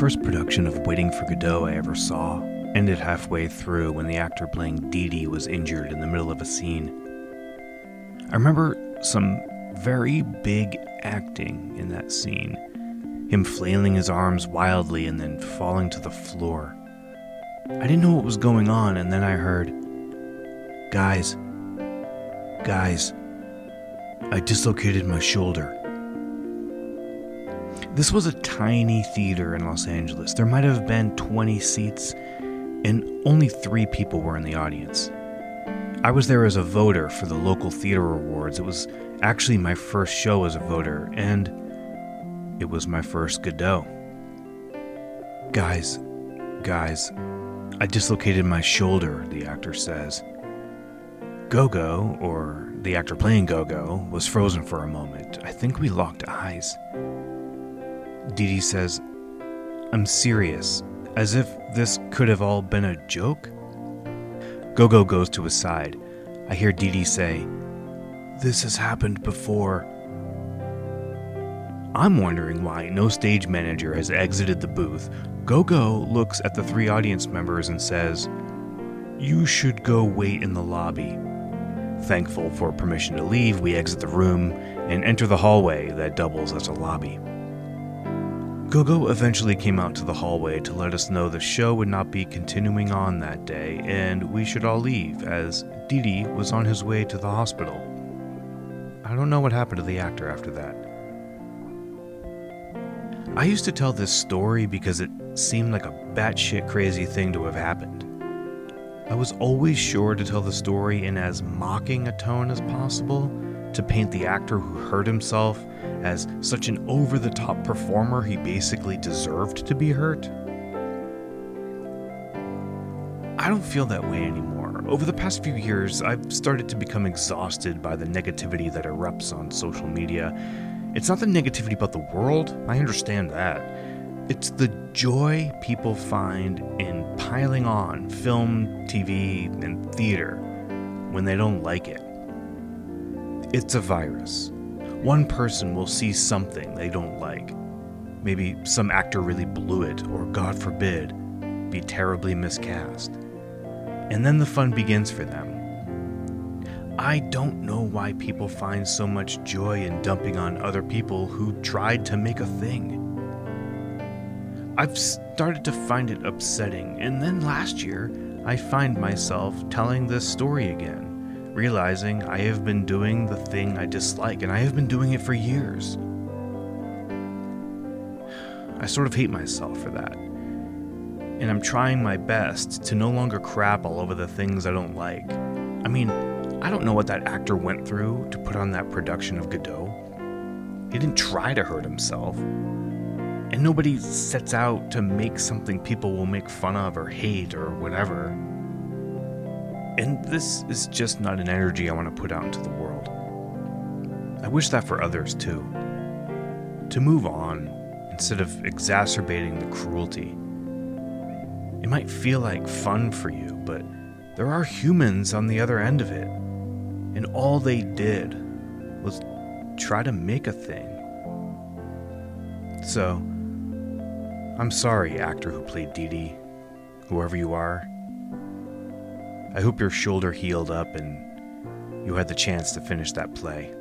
first production of Waiting for Godot I ever saw ended halfway through when the actor playing Didi was injured in the middle of a scene. I remember some very big acting in that scene, him flailing his arms wildly and then falling to the floor. I didn't know what was going on, and then I heard, Guys, I dislocated my shoulder. This was a tiny theater in Los Angeles. There might have been 20 seats, and only 3 people were in the audience. I was there as a voter for the local theater awards. It was actually my first show as a voter, and it was my first Godot. Guys, I dislocated my shoulder, the actor says. Gogo, or the actor playing Gogo, was frozen for a moment. I think we locked eyes. Didi says, I'm serious, as if this could have all been a joke. Gogo goes to his side. I hear Didi say, This has happened before. I'm wondering why no stage manager has exited the booth. Gogo looks at the 3 audience members and says, You should go wait in the lobby. Thankful for permission to leave, we exit the room and enter the hallway that doubles as a lobby. Gogo eventually came out to the hallway to let us know the show would not be continuing on that day and we should all leave, as Didi was on his way to the hospital. I don't know what happened to the actor after that. I used to tell this story because it seemed like a batshit crazy thing to have happened. I was always sure to tell the story in as mocking a tone as possible, to paint the actor who hurt himself as such an over-the-top performer he basically deserved to be hurt. I don't feel that way anymore. Over the past few years, I've started to become exhausted by the negativity that erupts on social media. It's not the negativity about the world, I understand that. It's the joy people find in piling on film, TV, and theater when they don't like it. It's a virus. One person will see something they don't like. Maybe some actor really blew it, or God forbid, be terribly miscast. And then the fun begins for them. I don't know why people find so much joy in dumping on other people who tried to make a thing. I've started to find it upsetting, and then last year, I find myself telling this story again, realizing I have been doing the thing I dislike, and I have been doing it for years. I sort of hate myself for that, and I'm trying my best to no longer crap all over the things I don't like. I mean, I don't know what that actor went through to put on that production of Godot. He didn't try to hurt himself. And nobody sets out to make something people will make fun of or hate or whatever. And this is just not an energy I want to put out into the world. I wish that for others too. To move on instead of exacerbating the cruelty. It might feel like fun for you, but there are humans on the other end of it. And all they did was try to make a thing. So, I'm sorry, actor who played Didi, whoever you are. I hope your shoulder healed up and you had the chance to finish that play.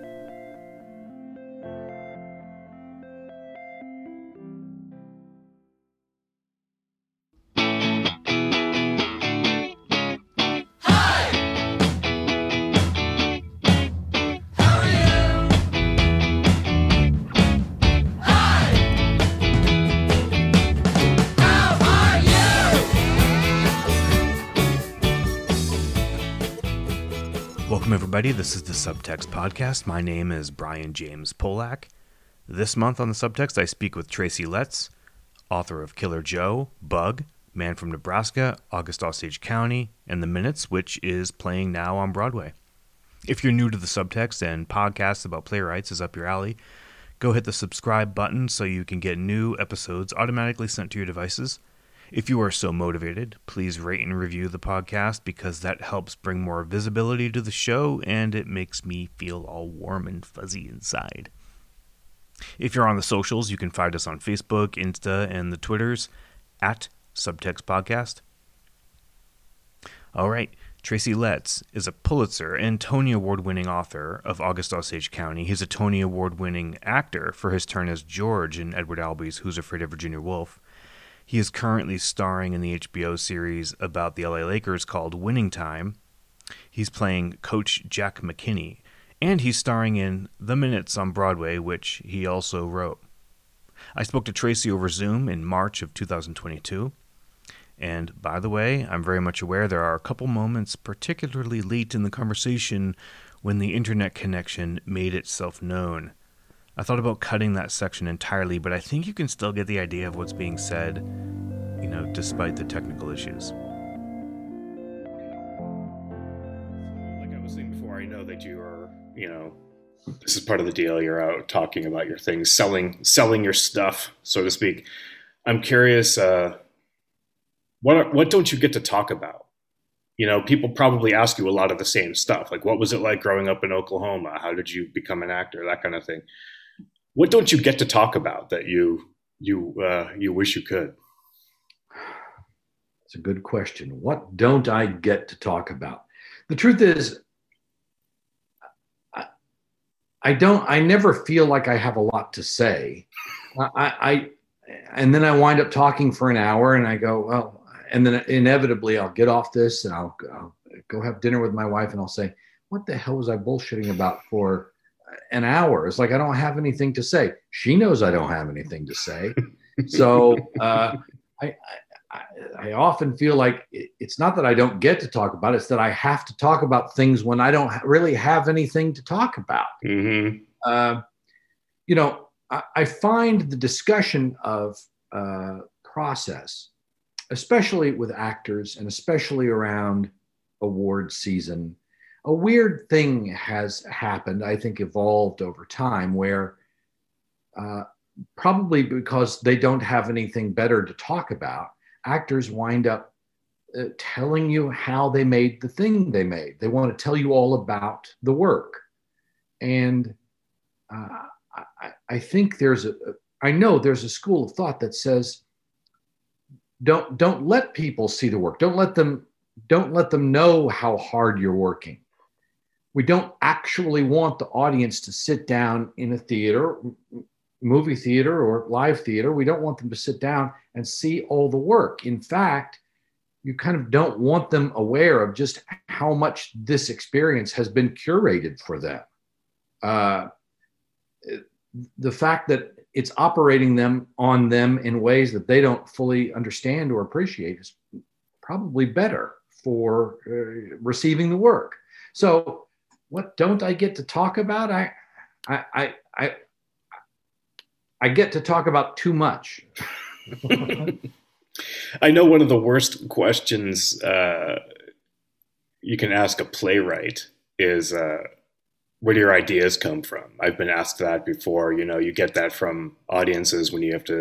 This is the Subtext Podcast. My name is Brian James Polak. This month on the Subtext, I speak with Tracy Letts, author of Killer Joe, Bug, Man from Nebraska, August Osage County, and The Minutes, which is playing now on Broadway. If you're new to the Subtext and podcasts about playwrights is up your alley, go hit the subscribe button so you can get new episodes automatically sent to your devices. If you are so motivated, please rate and review the podcast because that helps bring more visibility to the show and it makes me feel all warm and fuzzy inside. If you're on the socials, you can find us on Facebook, Insta, and the Twitters at Subtext Podcast. All right. Tracy Letts is a Pulitzer and Tony Award-winning author of August Osage County. He's a Tony Award-winning actor for his turn as George in Edward Albee's Who's Afraid of Virginia Woolf? He is currently starring in the HBO series about the LA Lakers called Winning Time. He's playing Coach Jack McKinney, and he's starring in The Minutes on Broadway, which he also wrote. I spoke to Tracy over Zoom in March of 2022. And by the way, I'm very much aware there are a couple moments, particularly late in the conversation, when the internet connection made itself known. I thought about cutting that section entirely, but I think you can still get the idea of what's being said, despite the technical issues. Like I was saying before, I know that you are, this is part of the deal. You're out talking about your things, selling your stuff, so to speak. I'm curious, What don't you get to talk about? People probably ask you a lot of the same stuff. Like, what was it like growing up in Oklahoma? How did you become an actor? That kind of thing. What don't you get to talk about that you wish you could? That's a good question. What don't I get to talk about? The truth is, I never feel like I have a lot to say. And then I wind up talking for an hour, and I go, well. And then inevitably I'll get off this and I'll go have dinner with my wife and I'll say, what the hell was I bullshitting about for an hour? It's like, I don't have anything to say. She knows I don't have anything to say. So I often feel like it's not that I don't get to talk about it. It's that I have to talk about things when I don't really have anything to talk about. Mm-hmm. I find the discussion of process, especially with actors and especially around award season, a weird thing has happened, I think evolved over time, where probably because they don't have anything better to talk about, actors wind up telling you how they made the thing they made. They want to tell you all about the work. And I think there's a school of thought that says, Don't let people see the work. Don't let them know how hard you're working. We don't actually want the audience to sit down in a theater, movie theater or live theater. We don't want them to sit down and see all the work. In fact, you kind of don't want them aware of just how much this experience has been curated for them. The fact that it's operating on them in ways that they don't fully understand or appreciate is probably better for receiving the work. So what don't I get to talk about? I get to talk about too much. I know one of the worst questions you can ask a playwright is, where do your ideas come from? I've been asked that before. You get that from audiences when you have to,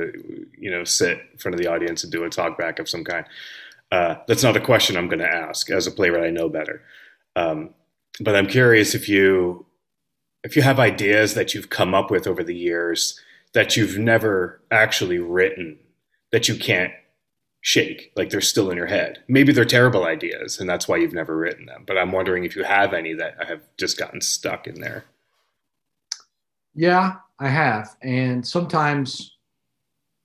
sit in front of the audience and do a talk back of some kind. That's not a question I'm going to ask. As a playwright, I know better. But I'm curious if you have ideas that you've come up with over the years that you've never actually written, that you can't shake, like they're still in your head. Maybe they're terrible ideas and that's why you've never written them, but I'm wondering if you have any that have just gotten stuck in there. Yeah, I have. And sometimes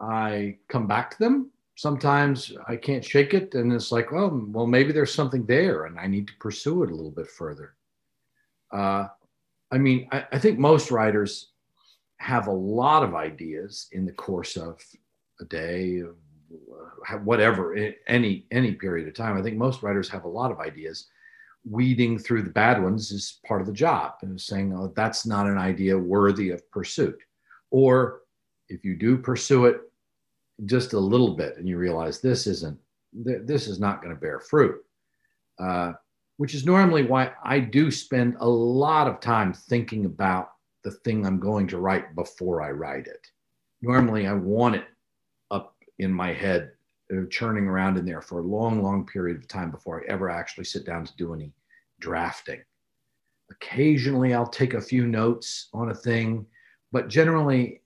I come back to them. Sometimes I can't shake it. And it's like, well, maybe there's something there and I need to pursue it a little bit further. I think most writers have a lot of ideas in the course of a day, whatever, any period of time. I think most writers have a lot of ideas. Weeding through the bad ones is part of the job, and saying, oh, that's not an idea worthy of pursuit. Or if you do pursue it just a little bit and you realize this is not going to bear fruit, which is normally why I do spend a lot of time thinking about the thing I'm going to write before I write it. Normally I want it in my head, churning around in there for a long, long period of time before I ever actually sit down to do any drafting. Occasionally I'll take a few notes on a thing, But generally,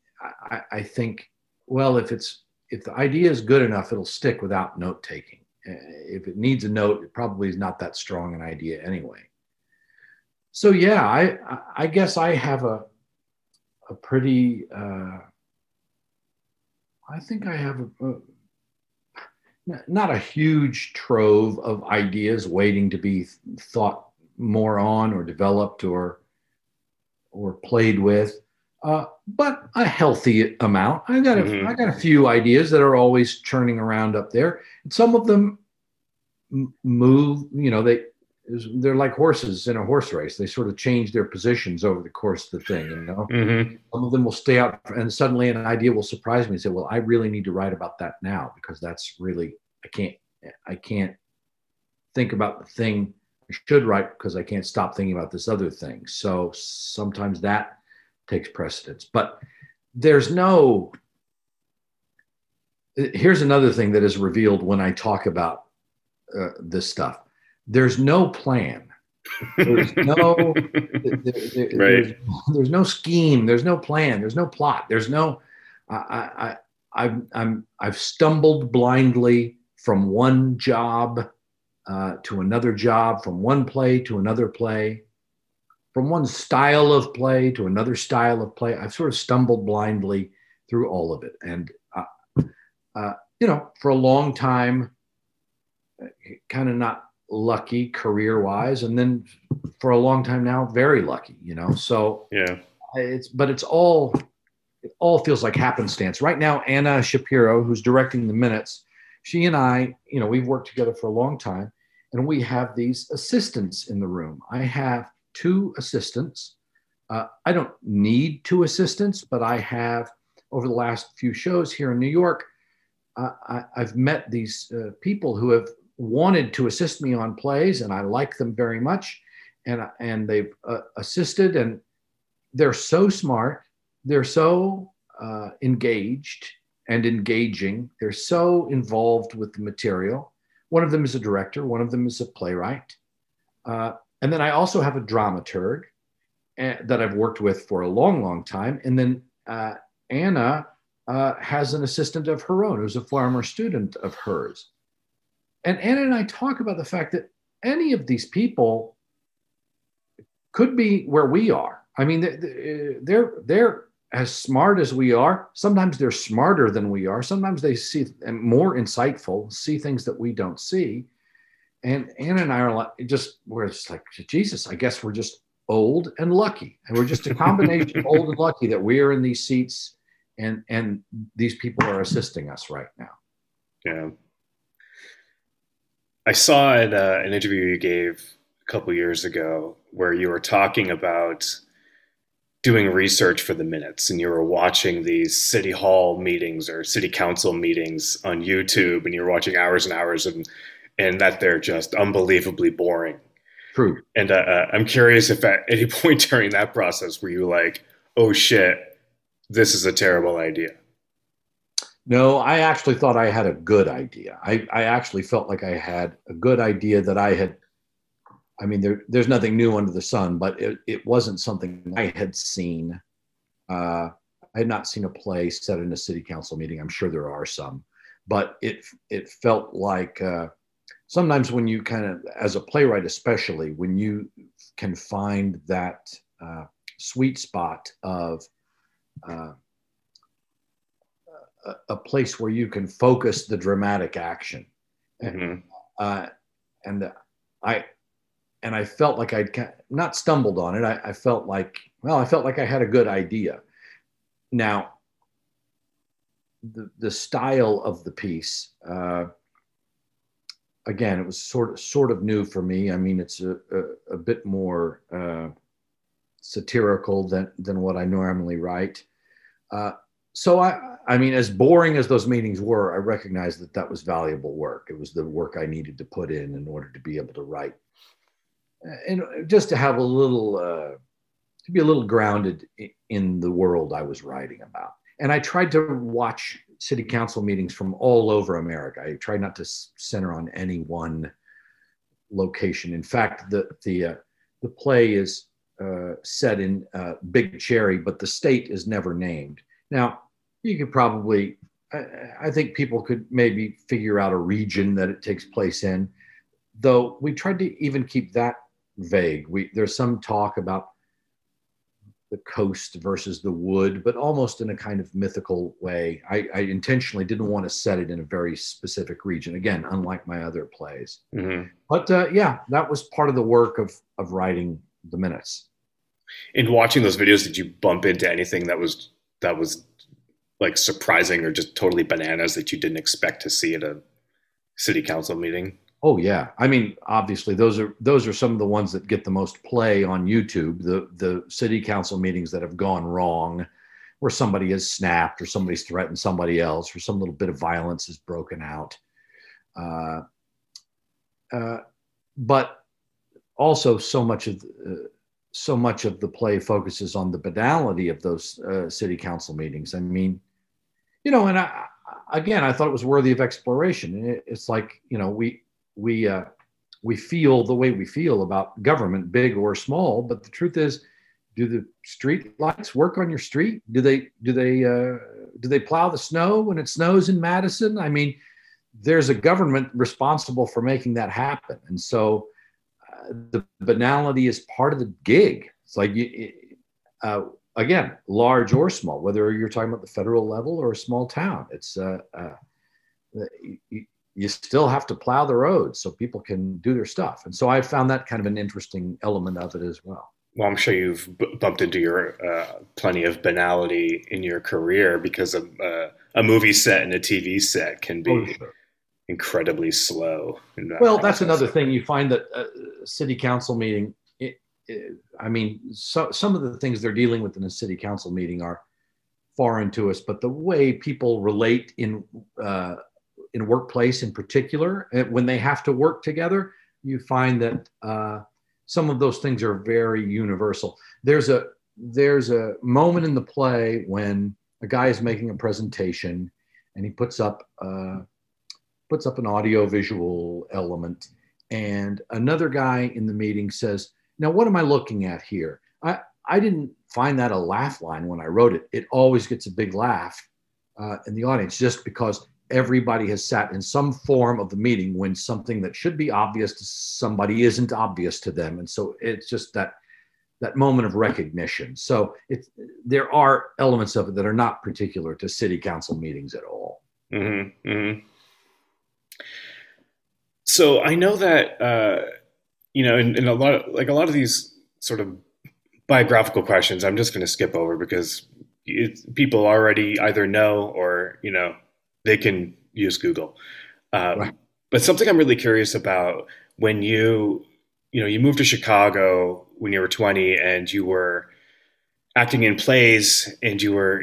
I think, well, if the idea is good enough, it'll stick without note taking. If it needs a note, it probably is not that strong an idea anyway. So yeah, I guess I have a pretty, I think I have not a huge trove of ideas waiting to be thought more on or developed or played with, but a healthy amount. I got a few ideas that are always churning around up there. And some of them move, you know, they're like horses in a horse race. They sort of change their positions over the course of the thing, you know. Mm-hmm. Some of them will stay out, and suddenly an idea will surprise me and say, well, I really need to write about that now, because that's really, I can't think about the thing I should write, because I can't stop thinking about this other thing. So sometimes that takes precedence. But there's no, here's another thing that is revealed when I talk about this stuff. There's no plan. There's no, right. There's no scheme. There's no plan. There's no plot. There's no. I've stumbled blindly from one job to another job, from one play to another play, from one style of play to another style of play. I've sort of stumbled blindly through all of it, and you know, for a long time, kind of not lucky career-wise, and then for a long time now, very lucky, you know. So yeah, it all feels like happenstance. Right now, Anna Shapiro, who's directing The Minutes, she and I, you know, we've worked together for a long time, and we have these assistants in the room. I have two assistants. I don't need two assistants, but I have, over the last few shows here in New York, I've met these people who have wanted to assist me on plays, and I like them very much, and they've assisted, and they're so smart, they're so engaged and engaging, they're so involved with the material. One of them is a director, one of them is a playwright, and then I also have a dramaturg that I've worked with for a long time, and then Anna has an assistant of her own who's a former student of hers. And Anna and I talk about the fact that any of these people could be where we are. I mean, they're as smart as we are. Sometimes they're smarter than we are. Sometimes they see, and more insightful, see things that we don't see. And Anna and I are like, we're just like, Jesus, I guess we're just old and lucky. And we're just a combination of old and lucky that we're in these seats and these people are assisting us right now. Yeah. I saw in an interview you gave a couple years ago where you were talking about doing research for The Minutes, and you were watching these city hall meetings or city council meetings on YouTube, and you were watching hours and hours, and that they're just unbelievably boring. True. And I'm curious if at any point during that process were you like, oh shit, this is a terrible idea. No, I actually thought I had a good idea. I actually felt like I had a good idea that I had, I mean, there's nothing new under the sun, but it wasn't something I had seen. I had not seen a play set in a city council meeting. I'm sure there are some, but it felt like sometimes when you kind of, as a playwright especially, when you can find that sweet spot of a place where you can focus the dramatic action. And, I felt like I'd not stumbled on it. I felt like I had a good idea. Now, the style of the piece, again, it was sort of new for me. I mean, it's a bit more satirical than what I normally write. So I mean, as boring as those meetings were, I recognized that that was valuable work. It was the work I needed to put in order to be able to write, and just to have a little, to be a little grounded in the world I was writing about. And I tried to watch city council meetings from all over America. I tried not to center on any one location. In fact, the play is set in Big Cherry, but the state is never named. Now, you could probably, I think people could maybe figure out a region that it takes place in, though we tried to even keep that vague. There's some talk about the coast versus the wood, but almost in a kind of mythical way. I intentionally didn't want to set it in a very specific region, again, unlike my other plays. Mm-hmm. But yeah, that was part of the work of writing The Minutes. In watching those videos, did you bump into anything that was like surprising or just totally bananas that you didn't expect to see at a city council meeting? Oh yeah. I mean, obviously those are some of the ones that get the most play on YouTube. The city council meetings that have gone wrong, where somebody has snapped or somebody's threatened somebody else or some little bit of violence has broken out. But also so much of the play focuses on the banality of those city council meetings. I mean, you know, and I thought it was worthy of exploration. It's like, you know, we feel the way we feel about government, big or small, but the truth is, do the street lights work on your street? Do they plow the snow when it snows in Madison? I mean, there's a government responsible for making that happen. And so the banality is part of the gig. It's like, again, large or small, whether you're talking about the federal level or a small town, it's you still have to plow the roads so people can do their stuff. And so I found that kind of an interesting element of it as well. Well, I'm sure you've bumped into your plenty of banality in your career, because a movie set and a TV set can be incredibly slow. Well, that's another thing. You find that city council meeting, some of the things they're dealing with in a city council meeting are foreign to us, but the way people relate in workplace in particular, when they have to work together, you find that some of those things are very universal. There's a moment in the play when a guy is making a presentation and he puts up an audio-visual element, and another guy in the meeting says, "Now, what am I looking at here? I didn't find that a laugh line when I wrote it. It always gets a big laugh in the audience just because everybody has sat in some form of the meeting when something that should be obvious to somebody isn't obvious to them." And so it's just that moment of recognition. So there are elements of it that are not particular to city council meetings at all. Mm-hmm, mm-hmm. So I know that, you know, in a lot of these sort of biographical questions, I'm just going to skip over because people already either know or, you know, they can use Google. Right. But something I'm really curious about, when you moved to Chicago when you were 20 and you were acting in plays and you were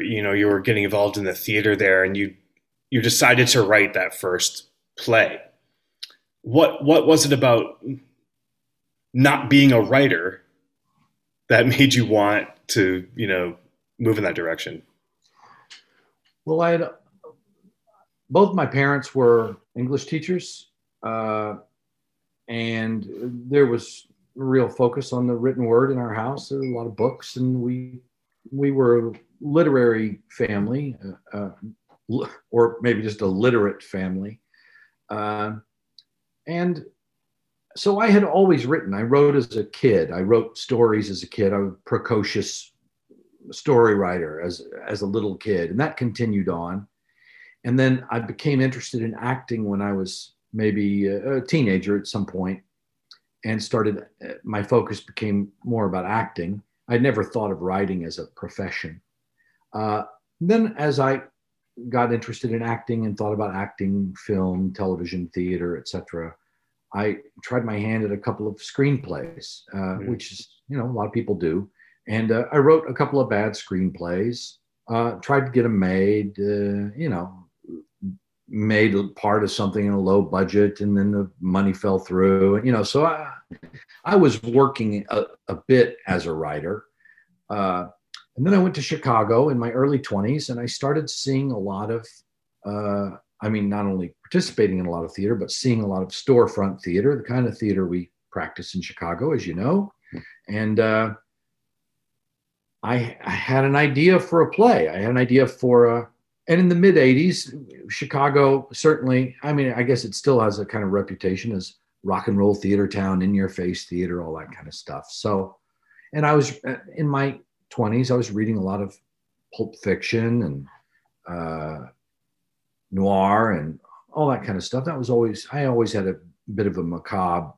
getting involved in the theater there, and you decided to write that first play. What was it about not being a writer that made you want to, you know, move in that direction? Well, both my parents were English teachers, and there was a real focus on the written word in our house. There were a lot of books, and we were a literary family, or maybe just a literate family. And so I had always written. I wrote as a kid. I wrote stories as a kid. I was a precocious story writer as a little kid, and that continued on. And then I became interested in acting when I was maybe a teenager at some point, and started, my focus became more about acting. I never thought of writing as a profession. Then as I got interested in acting and thought about acting, film, television, theater, etc., I tried my hand at a couple of screenplays, which is, you know, a lot of people do. And I wrote a couple of bad screenplays, tried to get them made, made part of something in a low budget, and then the money fell through. And, you know, so I was working a bit as a writer. And then I went to Chicago in my early 20s, and I started seeing a lot of, not only participating in a lot of theater, but seeing a lot of storefront theater, the kind of theater we practice in Chicago, as you know. And I had an idea for a play. I had an idea for a, and in the mid 80s, Chicago certainly, I mean, I guess it still has a kind of reputation as rock and roll theater town, in your face theater, all that kind of stuff. So, and I was in my 20s, I was reading a lot of Pulp Fiction and noir and all that kind of stuff. That was always, I always had a bit of a macabre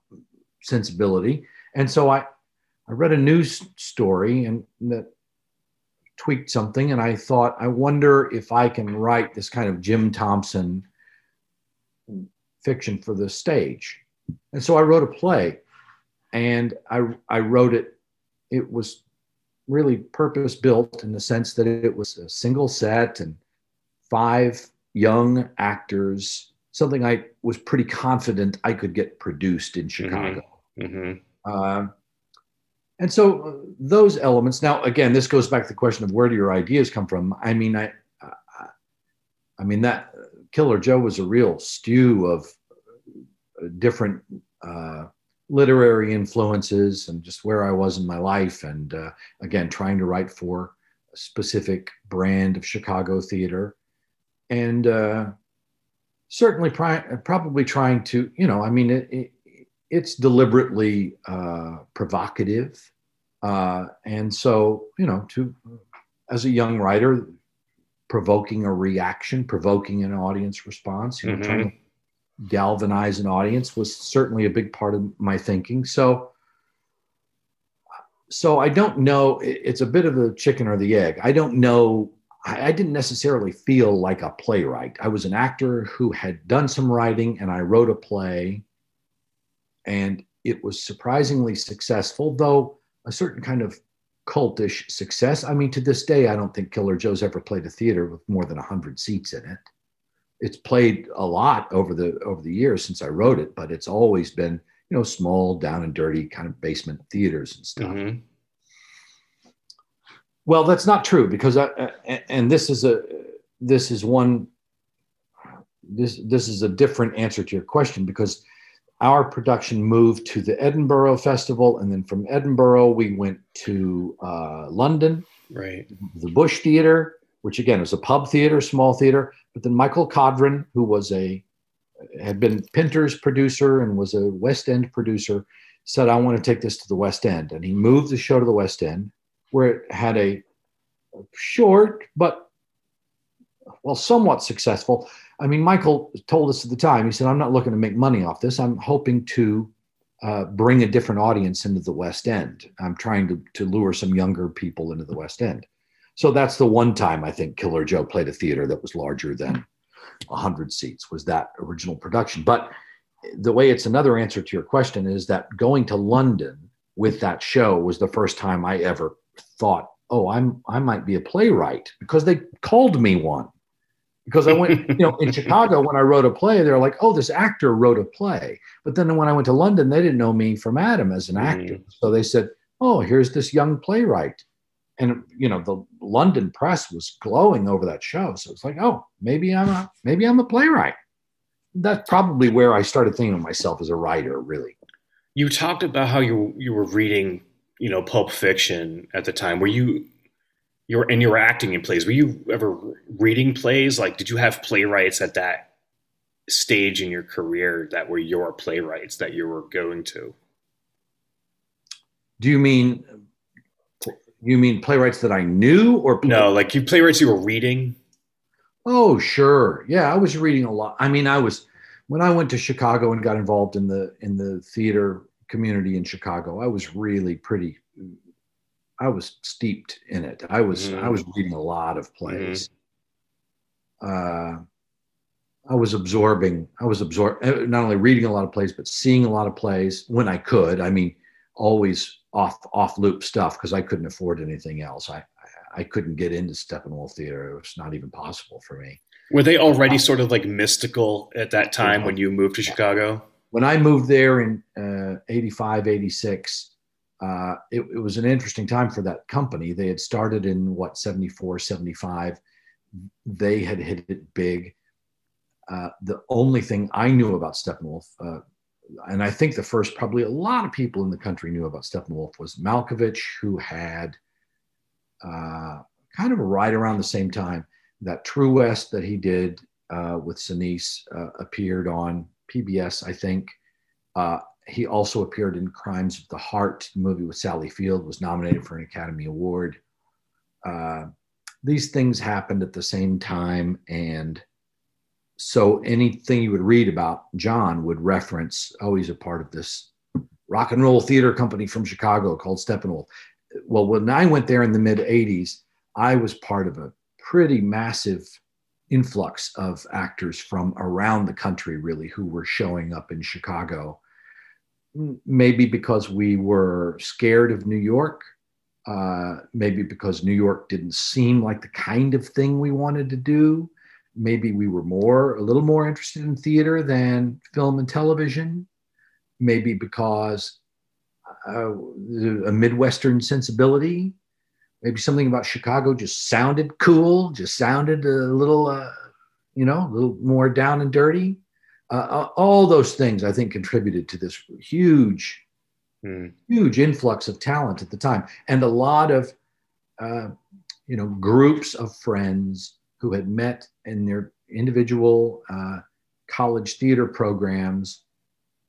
sensibility. And so I read a news story and that tweaked something. And I thought, I wonder if I can write this kind of Jim Thompson fiction for the stage. And so I wrote a play, and I wrote it. It was really purpose-built in the sense that it was a single set and 5 young actors, something I was pretty confident I could get produced in Chicago. Mm-hmm. And so those elements, now, again, this goes back to the question of where do your ideas come from? I mean, I mean that Killer Joe was a real stew of different literary influences and just where I was in my life. And again, trying to write for a specific brand of Chicago theater. And certainly probably trying to, you know, I mean, it's deliberately provocative. And so, you know, to, as a young writer, provoking a reaction, provoking an audience response, you know, mm-hmm. trying to galvanize an audience was certainly a big part of my thinking. So I don't know, it's a bit of the chicken or the egg. I don't know, I didn't necessarily feel like a playwright. I was an actor who had done some writing, and I wrote a play, and it was surprisingly successful, though a certain kind of cultish success. I mean, to this day, I don't think Killer Joe's ever played a theater with more than 100 seats in it. It's played a lot over the years since I wrote it, but it's always been, you know, small, down and dirty kind of basement theaters and stuff. Mm-hmm. Well, that's not true, because this is a different answer to your question, because our production moved to the Edinburgh Festival, and then from Edinburgh we went to London, right? The Bush Theater, which again was a pub theater, small theater. But then Michael Codron, who had been Pinter's producer and was a West End producer, said, "I want to take this to the West End," and he moved the show to the West End, where it had a short but, well, somewhat successful. I mean, Michael told us at the time, he said, "I'm not looking to make money off this. I'm hoping to bring a different audience into the West End. I'm trying to lure some younger people into the West End." So that's the one time I think Killer Joe played a theater that was larger than 100 seats, was that original production. But the way it's another answer to your question is that going to London with that show was the first time I ever thought, oh, I might be a playwright, because they called me one. Because I went, you know, in Chicago when I wrote a play, they're like, oh, this actor wrote a play. But then when I went to London, they didn't know me from Adam as an actor. So they said, oh, here's this young playwright. And, you know, the London press was glowing over that show. So it's like, oh, maybe I'm a playwright. That's probably where I started thinking of myself as a writer, really. You talked about how you were reading, you know, Pulp Fiction at the time. You were acting in plays. Were you ever reading plays? Like, did you have playwrights at that stage in your career that were your playwrights that you were going to? Do you mean... You mean playwrights that I knew, or no? Like, you playwrights you were reading? Oh, sure, yeah, I was reading a lot. I mean, when I went to Chicago and got involved in the theater community in Chicago, I was really I was steeped in it. I was reading a lot of plays. Mm-hmm. I was absorbing not only reading a lot of plays, but seeing a lot of plays when I could. I mean, always off loop stuff, because I couldn't afford anything else. I couldn't get into Steppenwolf theater. It was not even possible for me. Were they already sort of like mystical at that time when you moved to Chicago? When I moved there in 85, 86, it was an interesting time for that company. They had started in 74, 75. They had hit it big. The only thing I knew about Steppenwolf, and I think the first, probably a lot of people in the country knew about Steppenwolf, was Malkovich, who had kind of right around the same time that True West that he did with Sinise appeared on PBS, I think. He also appeared in Crimes of the Heart, the movie with Sally Field, was nominated for an Academy Award. These things happened at the same time. And so anything you would read about John would reference, oh, he's a part of this rock and roll theater company from Chicago called Steppenwolf. Well, when I went there in the mid 80s, I was part of a pretty massive influx of actors from around the country, really, who were showing up in Chicago. Maybe because we were scared of New York, maybe because New York didn't seem like the kind of thing we wanted to do. Maybe we were a little more interested in theater than film and television. Maybe because a Midwestern sensibility. Maybe something about Chicago just sounded cool, just sounded a little more down and dirty. All those things, I think, contributed to this huge influx of talent at the time. And a lot of, groups of friends who had met in their individual college theater programs,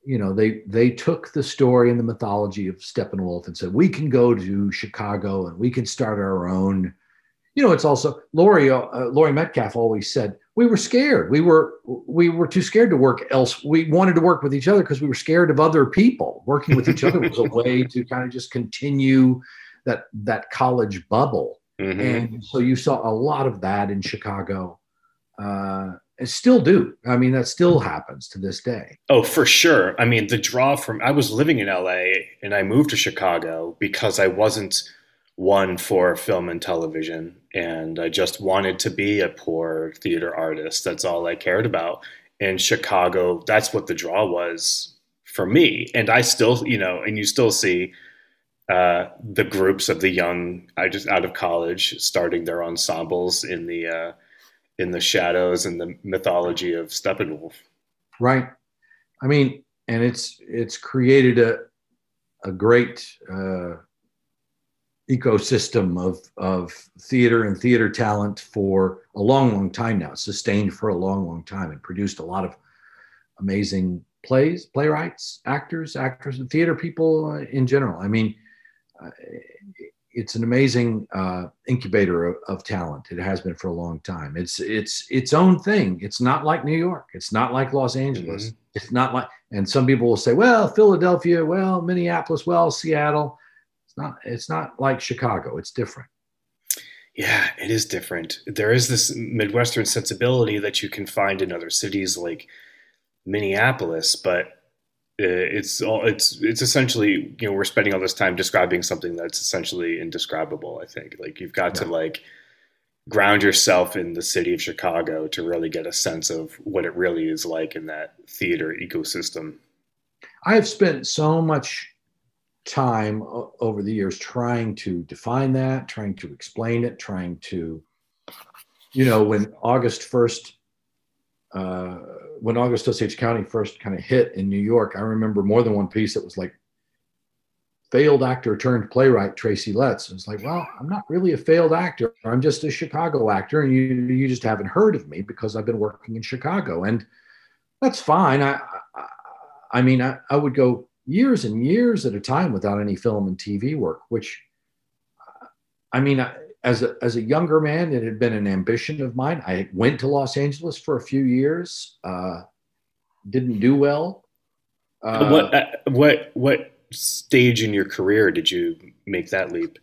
they took the story and the mythology of Steppenwolf and said, we can go to Chicago and we can start our own. It's also Laurie Metcalf always said, we were scared. We were too scared to work else. We wanted to work with each other because we were scared of other people. Working with each other was a way to kind of just continue that college bubble. Mm-hmm. And so you saw a lot of that in Chicago. And still do. I mean, that still happens to this day. Oh, for sure. I mean, I was living in LA and I moved to Chicago because I wasn't one for film and television. And I just wanted to be a poor theater artist. That's all I cared about. In Chicago, that's what the draw was for me. And I still, and you still see the groups of the young, I just out of college, starting their ensembles in the shadows and the mythology of Steppenwolf. Right. I mean, and it's created a great ecosystem of theater and theater talent for a long, long time now, sustained for a long, long time, and produced a lot of amazing plays, playwrights, actors, actresses, and theater people in general. I mean, it's an amazing incubator of talent. It has been for a long time. It's its own thing. It's not like New York. It's not like Los Angeles. Mm-hmm. It's not like, and some people will say, well, Philadelphia, well, Minneapolis, well, Seattle. It's not like Chicago. It's different. Yeah, it is different. There is this Midwestern sensibility that you can find in other cities like Minneapolis, but it's essentially, we're spending all this time describing something that's essentially indescribable, I think. Like, you've got to ground yourself in the city of Chicago to really get a sense of what it really is like in that theater ecosystem. I have spent so much time over the years trying to define that, trying to explain it, trying to, when when August Osage County first kind of hit in New York, I remember more than one piece that was like failed actor turned playwright Tracy Letts. It's like, well, I'm not really a failed actor. I'm just a Chicago actor, and you just haven't heard of me because I've been working in Chicago, and that's fine. I mean, I would go years and years at a time without any film and TV work, which, I mean, as a younger man, it had been an ambition of mine. I went to Los Angeles for a few years, didn't do well. What stage in your career did you make that leap?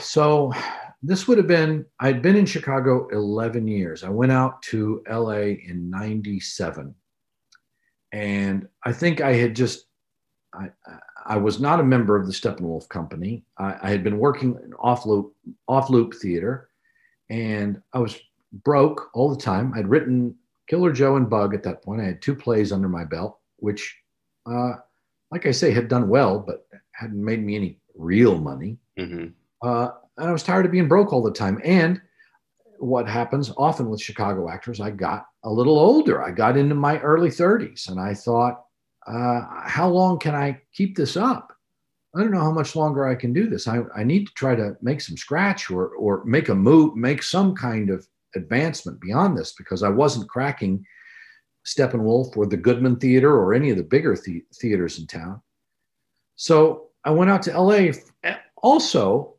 So this would have been, I'd been in Chicago 11 years. I went out to LA in 97. And I think I had just, I was not a member of the Steppenwolf Company. I had been working in off-loop theater, and I was broke all the time. I'd written Killer Joe and Bug at that point. I had two plays under my belt, which, like I say, had done well, but hadn't made me any real money. Mm-hmm. And I was tired of being broke all the time. And what happens often with Chicago actors, I got a little older. I got into my early 30s, and I thought, how long can I keep this up? I don't know how much longer I can do this. I need to try to make some scratch or make a move, make some kind of advancement beyond this, because I wasn't cracking Steppenwolf or the Goodman Theater or any of the bigger theaters in town. So I went out to LA. Also,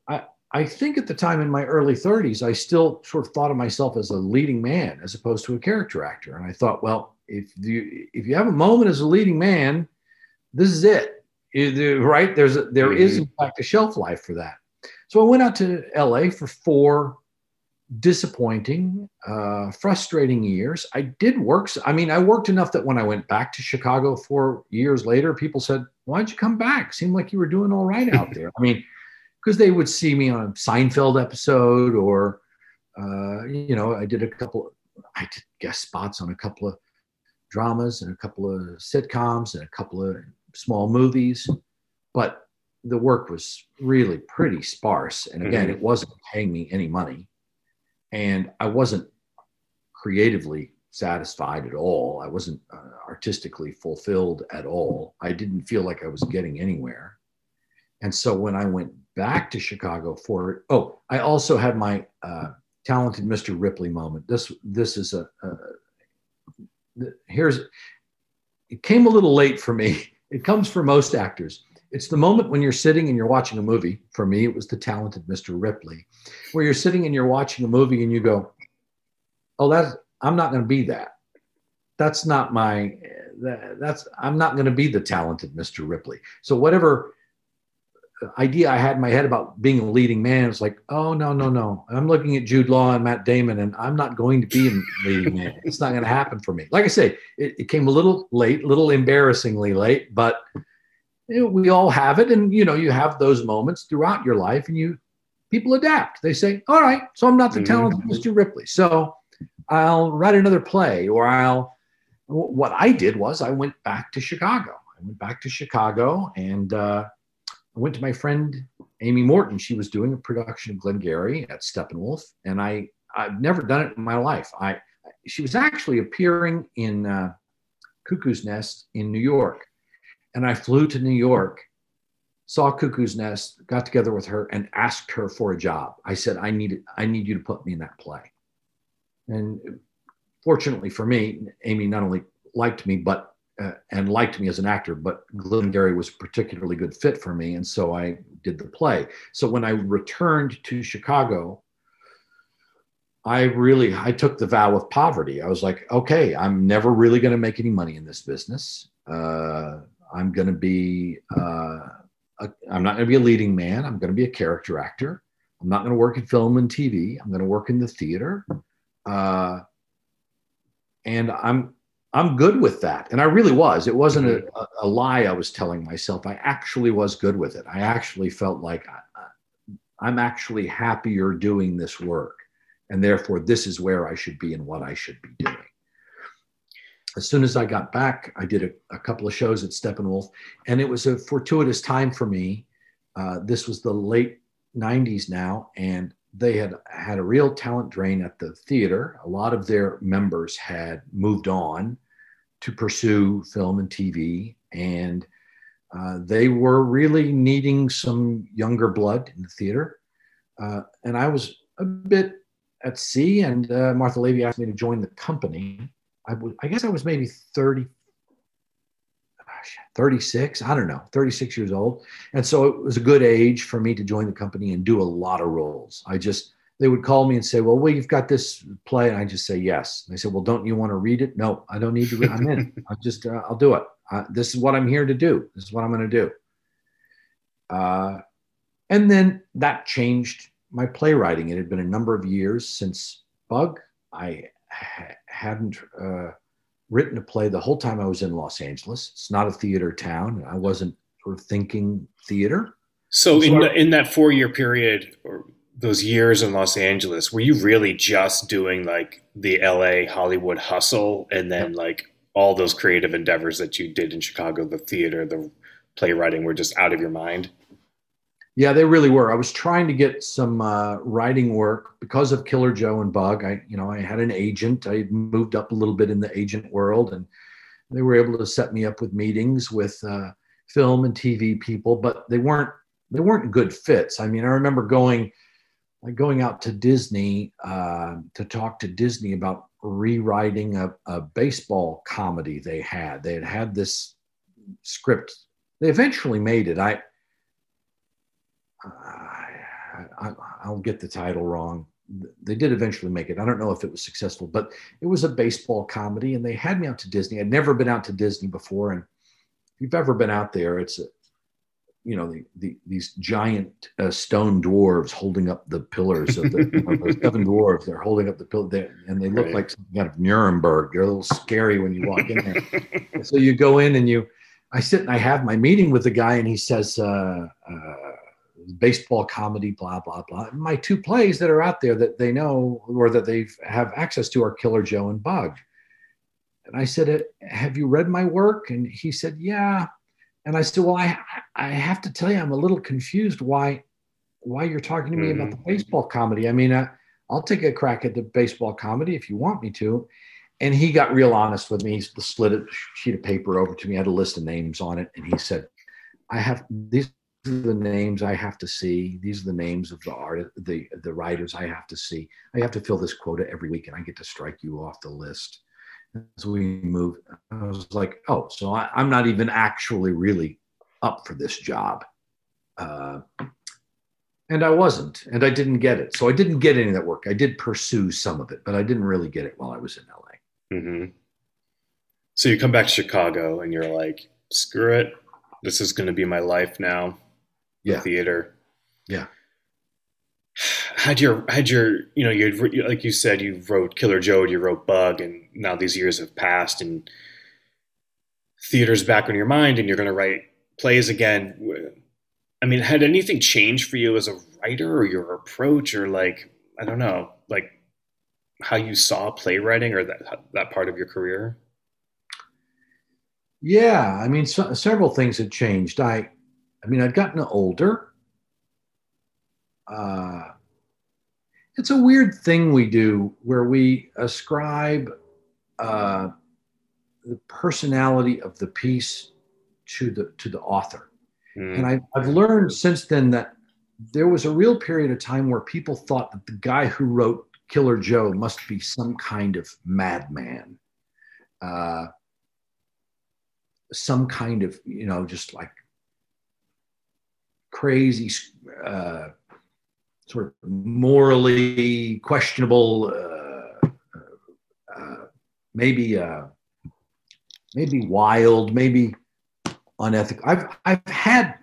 I think at the time in my early 30s, I still sort of thought of myself as a leading man as opposed to a character actor. And I thought, well, if you have a moment as a leading man, this is it. Right? There is in fact a shelf life for that. So I went out to LA for 4 disappointing, frustrating years. I did work. I mean, I worked enough that when I went back to Chicago 4 years later, people said, "Why'd you come back? Seemed like you were doing all right out there." I mean, because they would see me on a Seinfeld episode, or I did I did guest spots on a couple of dramas and a couple of sitcoms and a couple of small movies, but the work was really pretty sparse. And again, it wasn't paying me any money. And I wasn't creatively satisfied at all. I wasn't artistically fulfilled at all. I didn't feel like I was getting anywhere. And so when I went back to Chicago I also had my talented Mr. Ripley moment. This is it came a little late for me. It comes for most actors. It's the moment when you're sitting and you're watching a movie. For me, it was the talented Mr. Ripley, where you're sitting and you're watching a movie and you go, "Oh, I'm not going to be that. That's not my. I'm not going to be the talented Mr. Ripley." So whatever idea I had in my head about being a leading man, it's like, "Oh no. I'm looking at Jude Law and Matt Damon, and I'm not going to be a leading man. It's not going to happen for me." Like I say, it came a little late, a little embarrassingly late, but. We all have it, and you have those moments throughout your life, and people adapt. They say, "All right, so I'm not the talented Mr. Ripley, so I'll write another play." Or what I did was I went back to Chicago. And I went to my friend Amy Morton. She was doing a production of Glengarry at Steppenwolf, and I've never done it in my life. She was actually appearing in Cuckoo's Nest in New York. And I flew to New York, saw Cuckoo's Nest, got together with her, and asked her for a job. I said, "I need you to put me in that play." And fortunately for me, Amy not only liked me, but and liked me as an actor, but Glengarry was a particularly good fit for me, and so I did the play. So when I returned to Chicago, I took the vow of poverty. I was like, "Okay, I'm never really going to make any money in this business. I'm going to be, I'm not going to be a leading man. I'm going to be a character actor. I'm not going to work in film and TV. I'm going to work in the theater. And I'm good with that." And I really was. It wasn't a lie I was telling myself. I actually was good with it. I actually felt like I'm actually happier doing this work. And therefore, this is where I should be and what I should be doing. As soon as I got back, I did a couple of shows at Steppenwolf, and it was a fortuitous time for me. This was the late 90s now, and they had a real talent drain at the theater. A lot of their members had moved on to pursue film and TV, and they were really needing some younger blood in the theater. And I was a bit at sea, and Martha Levy asked me to join the company. I guess I was maybe 36, 36 years old. And so it was a good age for me to join the company and do a lot of roles. They would call me and say, "Well, you've got this play." And I just say, "Yes." And they said, "Well, don't you want to read it?" "No, I don't need to read it. I'm in. I'll do it. This is what I'm here to do. This is what I'm going to do." And then that changed my playwriting. It had been a number of years since Bug. I hadn't written a play the whole time I was in Los Angeles. It's not a theater town. I wasn't sort of thinking theater. So in that 4-year period, or those years in Los Angeles, were you really just doing like the LA Hollywood hustle, and then like all those creative endeavors that you did in Chicago, the theater, the playwriting, were just out of your mind? Yeah, they really were. I was trying to get some writing work because of Killer Joe and Bug. I had an agent. I had moved up a little bit in the agent world, and they were able to set me up with meetings with film and TV people, but they weren't good fits. I mean, I remember going out to Disney to talk to Disney about rewriting a baseball comedy they had. They had this script. They eventually made it. I'll get the title wrong. They did eventually make it. I don't know if it was successful, but it was a baseball comedy, and they had me out to Disney. I'd never been out to Disney before, and if you've ever been out there, it's these giant stone dwarves holding up the pillars of the seven dwarves. They're holding up the pillar, and they look like something out of Nuremberg. They're a little scary when you walk in there. So you go in and I sit and I have my meeting with the guy, and he says, baseball comedy, blah, blah, blah. My two plays that are out there that they know or that they have access to are Killer Joe and Bug. And I said, have you read my work? And he said, yeah. And I said, well, I have to tell you, I'm a little confused why you're talking to me about the baseball comedy. I mean, I'll take a crack at the baseball comedy if you want me to. And he got real honest with me. He slid a sheet of paper over to me, had a list of names on it. And he said, these are the names I have to see. These are the names of the writers I have to see. I have to fill this quota every week, and I get to strike you off the list. So we moved. I was like, oh, so I'm not even actually really up for this job. And I wasn't, and I didn't get it. So I didn't get any of that work. I did pursue some of it, but I didn't really get it while I was in LA. Mm-hmm. So you come back to Chicago and you're like, screw it. This is going to be my life now. Yeah. The theater. Yeah. Had your like you said, you wrote Killer Joe and you wrote Bug, and now these years have passed and theater's back on your mind and you're going to write plays again. I mean, had anything changed for you as a writer or your approach, or like, I don't know, like how you saw playwriting or that part of your career? Yeah. I mean, several things had changed. I mean, I'd gotten older. It's a weird thing we do where we ascribe the personality of the piece to the author. Mm. And I've learned since then that there was a real period of time where people thought that the guy who wrote Killer Joe must be some kind of madman. Some kind of, just like crazy, sort of morally questionable, maybe wild, maybe unethical. I've had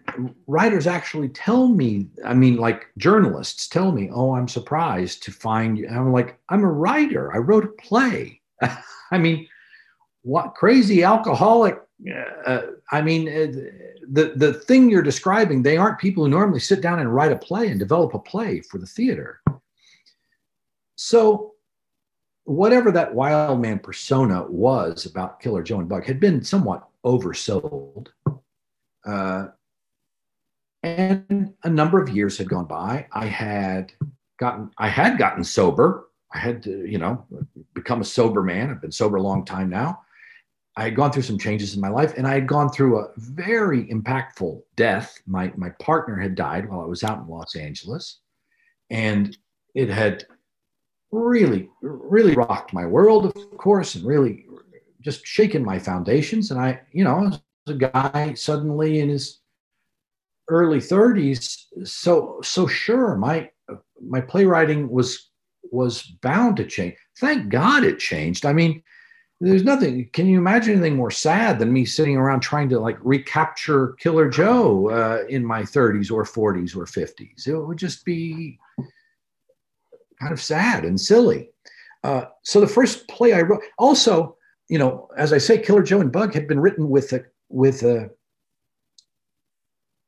writers actually tell me, I mean, like journalists tell me, oh, I'm surprised to find you. And I'm like, I'm a writer. I wrote a play. I mean, what crazy alcoholic, the thing you're describing, they aren't people who normally sit down and write a play and develop a play for the theater. So whatever that wild man persona was about Killer Joe and Buck had been somewhat oversold. And a number of years had gone by. I had gotten sober. I had to, become a sober man. I've been sober a long time now. I had gone through some changes in my life, and I had gone through a very impactful death. My partner had died while I was out in Los Angeles, and it had really, really rocked my world, of course, and really just shaken my foundations. And I, as a guy suddenly in his early 30s, so sure, my playwriting was bound to change. Thank God it changed. I mean, there's nothing, can you imagine anything more sad than me sitting around trying to like recapture Killer Joe in my 30s or 40s or 50s? It would just be kind of sad and silly. So the first play I wrote, also, as I say, Killer Joe and Bug had been written with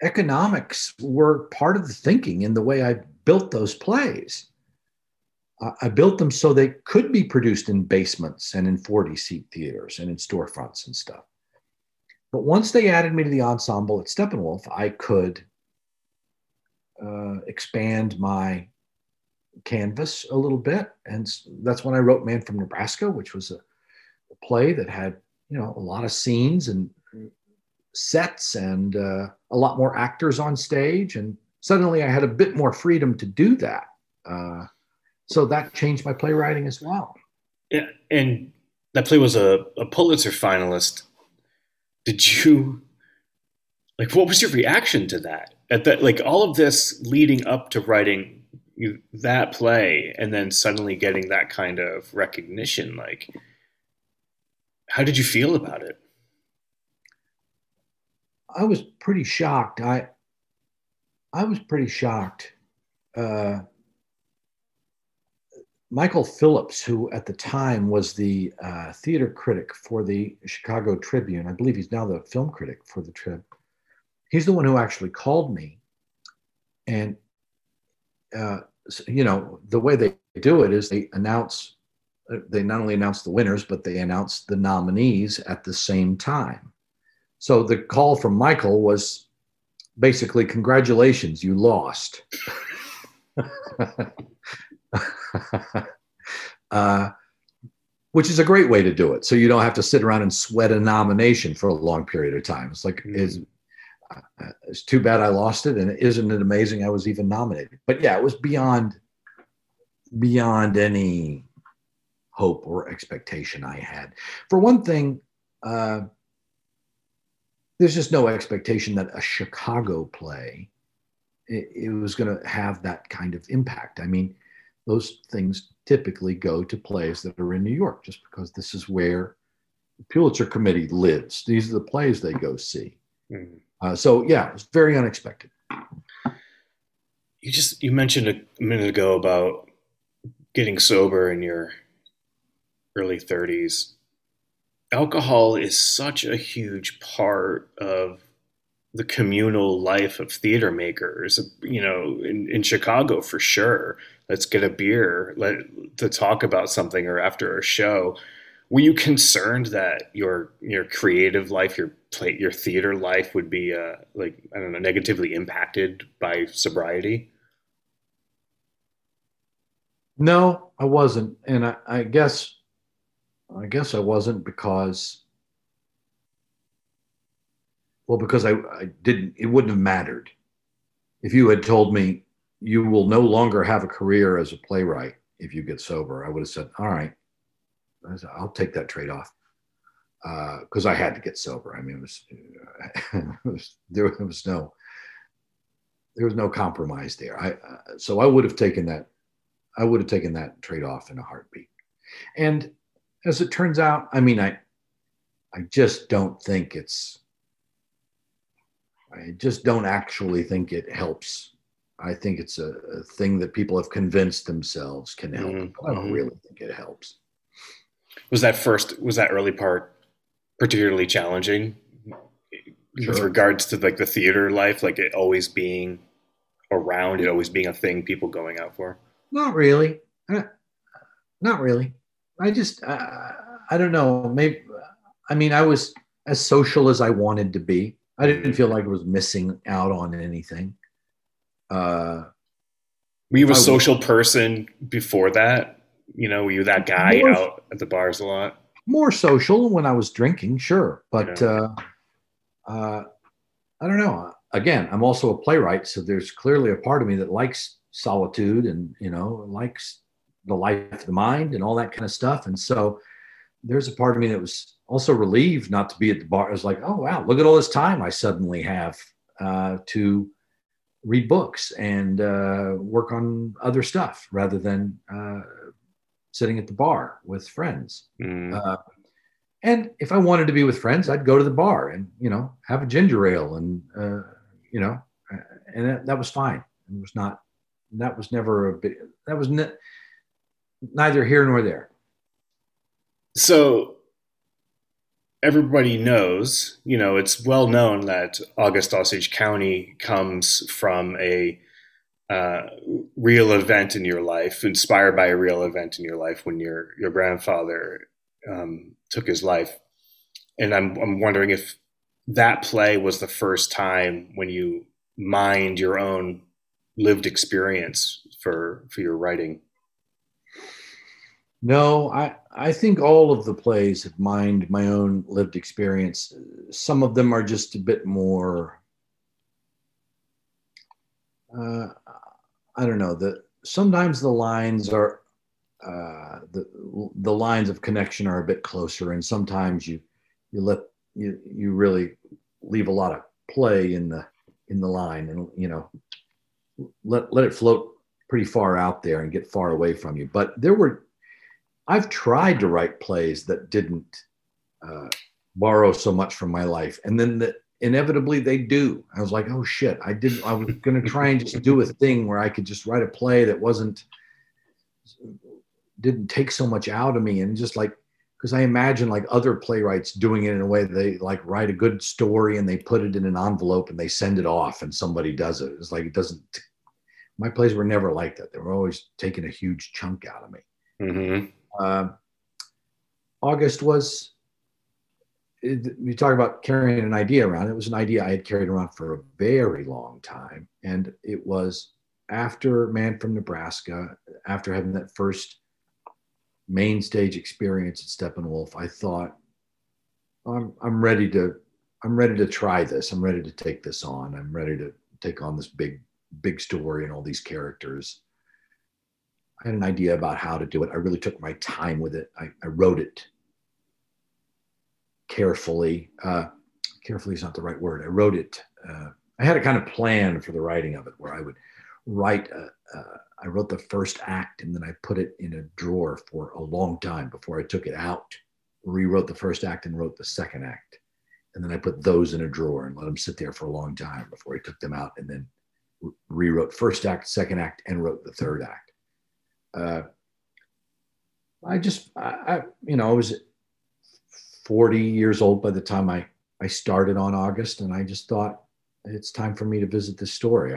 economics were part of the thinking in the way I built those plays. I built them so they could be produced in basements and in 40-seat theaters and in storefronts and stuff. But once they added me to the ensemble at Steppenwolf, I could expand my canvas a little bit. And that's when I wrote Man from Nebraska, which was a play that had, a lot of scenes and sets and a lot more actors on stage. And suddenly I had a bit more freedom to do that. So that changed my playwriting as well. Yeah, and that play was a Pulitzer finalist. Did you, like, what was your reaction to that? At that, like, all of this leading up to writing that play and then suddenly getting that kind of recognition, like, how did you feel about it? I was pretty shocked. I was pretty shocked. Michael Phillips, who at the time was the theater critic for the Chicago Tribune, I believe he's now the film critic for the Trib. He's the one who actually called me. And, you know, the way they do it is they announce, they not only announce the winners, but they announce the nominees at the same time. So the call from Michael was basically, congratulations, you lost. Which is a great way to do it. So you don't have to sit around and sweat a nomination for a long period of time. It's like, it's too bad I lost it. And isn't it amazing I was even nominated? But yeah, it was beyond any hope or expectation I had. For one thing, there's just no expectation that a Chicago play, it was going to have that kind of impact. I mean, those things typically go to plays that are in New York, just because this is where the Pulitzer Committee lives. These are the plays they go see. Mm-hmm. So yeah, it was very unexpected. You mentioned a minute ago about getting sober in your early 30s. Alcohol is such a huge part of the communal life of theater makers, you know, in Chicago for sure. Let's get a beer to talk about something or after a show. Were you concerned that your creative life, your theater life would be negatively impacted by sobriety? No, I wasn't. And I guess I wasn't because I didn't, it wouldn't have mattered. If you had told me, you will no longer have a career as a playwright if you get sober, I would have said, all right, I'll take that trade-off, because I had to get sober. I mean, there was no compromise there. So I would have taken that trade-off in a heartbeat. And as it turns out, I mean, I just don't actually think it helps. I think it's a thing that people have convinced themselves can help. Mm-hmm. I don't really think it helps. Was that early part particularly challenging? Sure. With regards to like the theater life, like it always being around, it always being a thing people going out for? Not really. I just, I don't know. Maybe, I mean, I was as social as I wanted to be. I didn't feel like I was missing out on anything. Were you a social person before that? You know, were you that guy out at the bars a lot? More social when I was drinking, sure. But I don't know. Again, I'm also a playwright, so there's clearly a part of me that likes solitude and, you know, likes the life of the mind and all that kind of stuff. And so there's a part of me that was also relieved not to be at the bar. It was like, oh, wow, look at all this time I suddenly have to read books and work on other stuff rather than sitting at the bar with friends. Mm. And if I wanted to be with friends, I'd go to the bar and, you know, have a ginger ale and, you know, and that was fine. It was not, that was never a big, that was neither here nor there. So everybody knows, you know, it's well known that August Osage County comes from a real event in your life, inspired by a real event in your life when your grandfather took his life. And I'm wondering if that play was the first time when you mined your own lived experience for your writing. No, I think all of the plays have mined my own lived experience. Some of them are just a bit more, I don't know, sometimes the lines are, the lines of connection are a bit closer, and sometimes you really leave a lot of play in the line, and you know, let it float pretty far out there and get far away from you. But I've tried to write plays that didn't borrow so much from my life, and then inevitably they do. I was like, oh shit, I was gonna try and just do a thing where I could just write a play that didn't take so much out of me, and just like, because I imagine like other playwrights doing it in a way that they like write a good story and they put it in an envelope and they send it off and somebody does it. It's like, my plays were never like that. They were always taking a huge chunk out of me. Mm-hmm. August was, you talk about carrying an idea around. It was an idea I had carried around for a very long time. And it was after Man from Nebraska, after having that first main stage experience at Steppenwolf, I thought, I'm ready to try this. I'm ready to take this on. I'm ready to take on this big story and all these characters. I had an idea about how to do it. I really took my time with it. I wrote it carefully. Carefully is not the right word. I wrote it. I had a kind of plan for the writing of it, where I would write. I wrote the first act, and then I put it in a drawer for a long time before I took it out. Rewrote the first act and wrote the second act, and then I put those in a drawer and let them sit there for a long time before I took them out, and then rewrote first act, second act, and wrote the third act. I was 40 years old by the time I started on August, and I just thought, it's time for me to visit this story.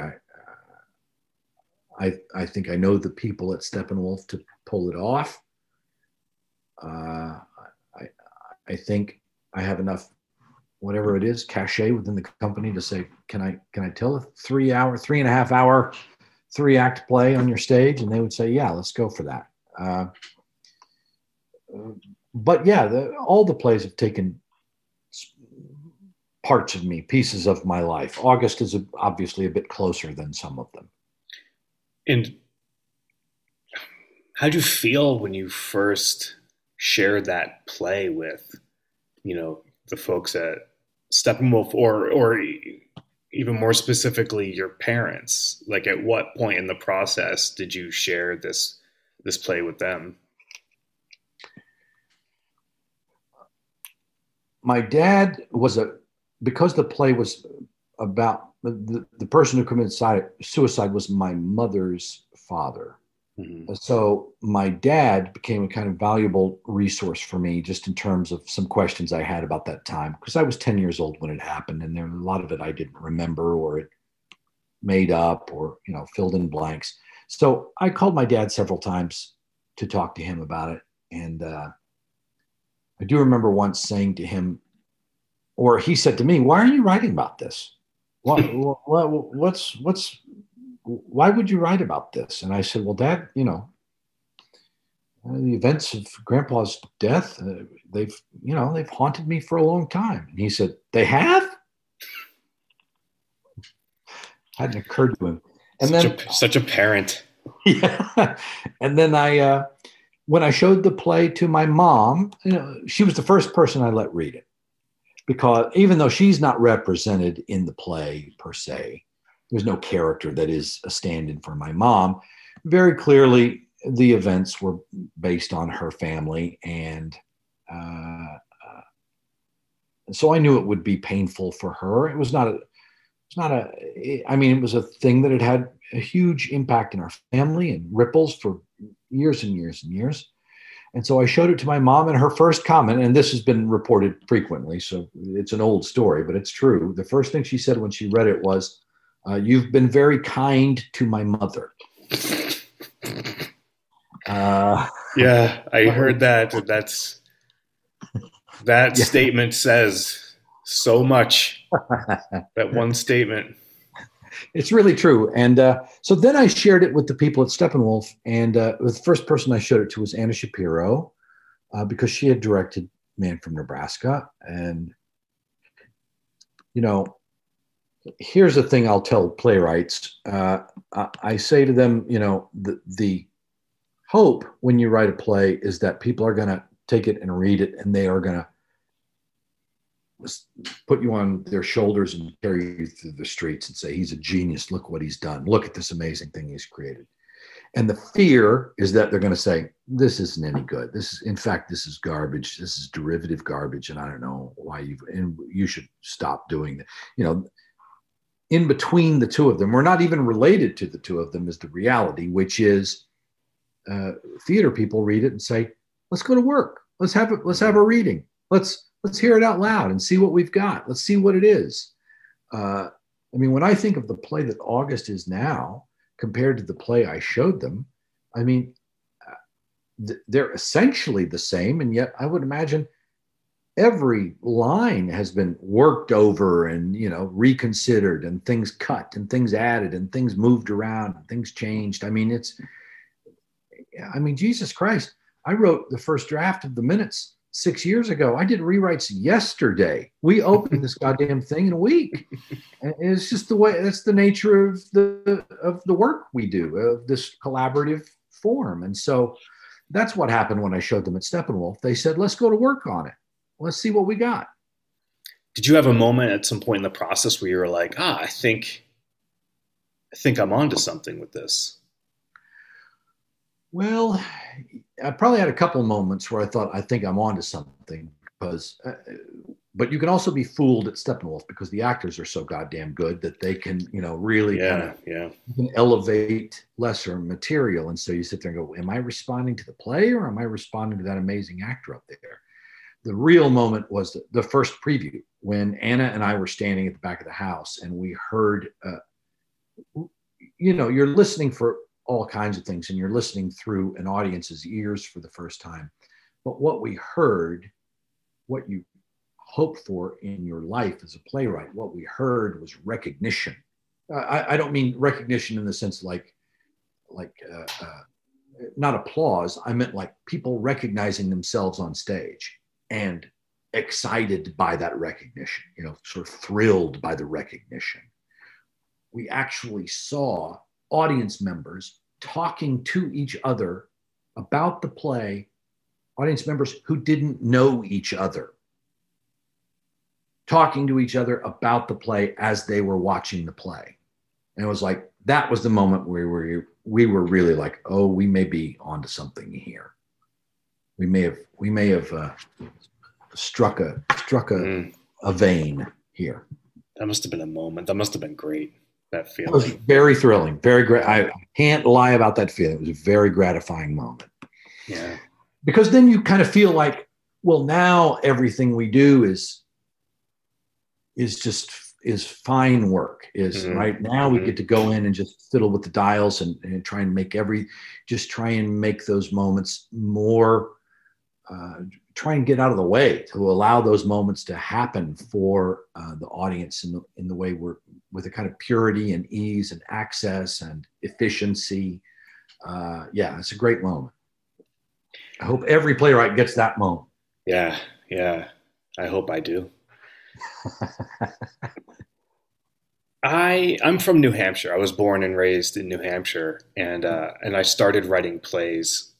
I think I know the people at Steppenwolf to pull it off. I think I have enough, whatever it is, cachet within the company to say, can I tell a 3.5 hour, 3-act play on your stage? And they would say, yeah, let's go for that. But yeah, all the plays have taken parts of me, pieces of my life. August is obviously a bit closer than some of them. And how'd you feel when you first shared that play with, you know, the folks at Steppenwolf, or even more specifically, your parents? Like, at what point in the process did you share this play with them? My dad because the play was about, the person who committed suicide was my mother's father. Mm-hmm. So my dad became a kind of valuable resource for me, just in terms of some questions I had about that time, because I was 10 years old when it happened, and there was a lot of it I didn't remember, or it made up, or, you know, filled in blanks. So I called my dad several times to talk to him about it. And I do remember once saying to him, or he said to me, why are you writing about this? Why would you write about this? And I said, well, Dad, you know, the events of Grandpa's death, they've haunted me for a long time. And he said, they have? Hadn't occurred to him. And such a parent. Yeah. And then when I showed the play to my mom, you know, she was the first person I let read it. Because even though she's not represented in the play per se, there's no character that is a stand-in for my mom. Very clearly, the events were based on her family. And so I knew it would be painful for her. It was a thing that had a huge impact in our family and ripples for years and years and years. And so I showed it to my mom, and her first comment, and this has been reported frequently, so it's an old story, but it's true. The first thing she said when she read it was, you've been very kind to my mother. Yeah, I heard that. That statement says so much, that one statement. It's really true. And so then I shared it with the people at Steppenwolf, and the first person I showed it to was Anna Shapiro, because she had directed Man from Nebraska. And, you know, here's the thing I'll tell playwrights. I say to them, you know, the hope when you write a play is that people are going to take it and read it, and they are going to put you on their shoulders and carry you through the streets and say, he's a genius. Look what he's done. Look at this amazing thing he's created. And the fear is that they're going to say, this isn't any good. This is, in fact, this is garbage. This is derivative garbage. And I don't know why you should stop doing that. You know, in between the two of them, we're not even related to the two of them, is the reality, which is theater people read it and say, let's go to work. Let's have a reading. Let's hear it out loud and see what we've got. Let's see what it is. I mean, when I think of the play that August is now compared to the play I showed them, I mean, they're essentially the same. And yet I would imagine every line has been worked over and, you know, reconsidered, and things cut and things added and things moved around and things changed. I mean, Jesus Christ, I wrote the first draft of The Minutes 6 years ago. I did rewrites yesterday. We opened this goddamn thing in a week. And it's just the way, that's the nature of the work we do, of this collaborative form. And so that's what happened when I showed them at Steppenwolf. They said, let's go to work on it. Let's see what we got. Did you have a moment at some point in the process where you were like, I think I'm onto something with this? Well, I probably had a couple moments where I thought, I think I'm onto something, because, but you can also be fooled at Steppenwolf because the actors are so goddamn good that they can, you know, really kind of elevate lesser material. And so you sit there and go, am I responding to the play, or am I responding to that amazing actor up there? The real moment was the first preview, when Anna and I were standing at the back of the house, and we heard, you know, you're listening for all kinds of things, and you're listening through an audience's ears for the first time. But what we heard, what you hope for in your life as a playwright, what we heard was recognition. I don't mean recognition in the sense like not applause. I meant like people recognizing themselves on stage and excited by that recognition, you know, sort of thrilled by the recognition. We actually saw audience members talking to each other about the play, audience members who didn't know each other, talking to each other about the play as they were watching the play. And it was like, that was the moment where we were really like, oh, we may be onto something here. We may have struck a vein here. That must have been a moment. That must have been great. That feeling. It was very thrilling, very great. I can't lie about that feeling. It was a very gratifying moment. Yeah. Because then you kind of feel like, well, now everything we do is fine work. Right now we get to go in and just fiddle with the dials and try and make make those moments more, try and get out of the way to allow those moments to happen for the audience in the way we're, with a kind of purity and ease and access and efficiency. It's a great moment. I hope every playwright gets that moment. Yeah. I hope I do. I'm from New Hampshire. I was born and raised in New Hampshire, and I started writing plays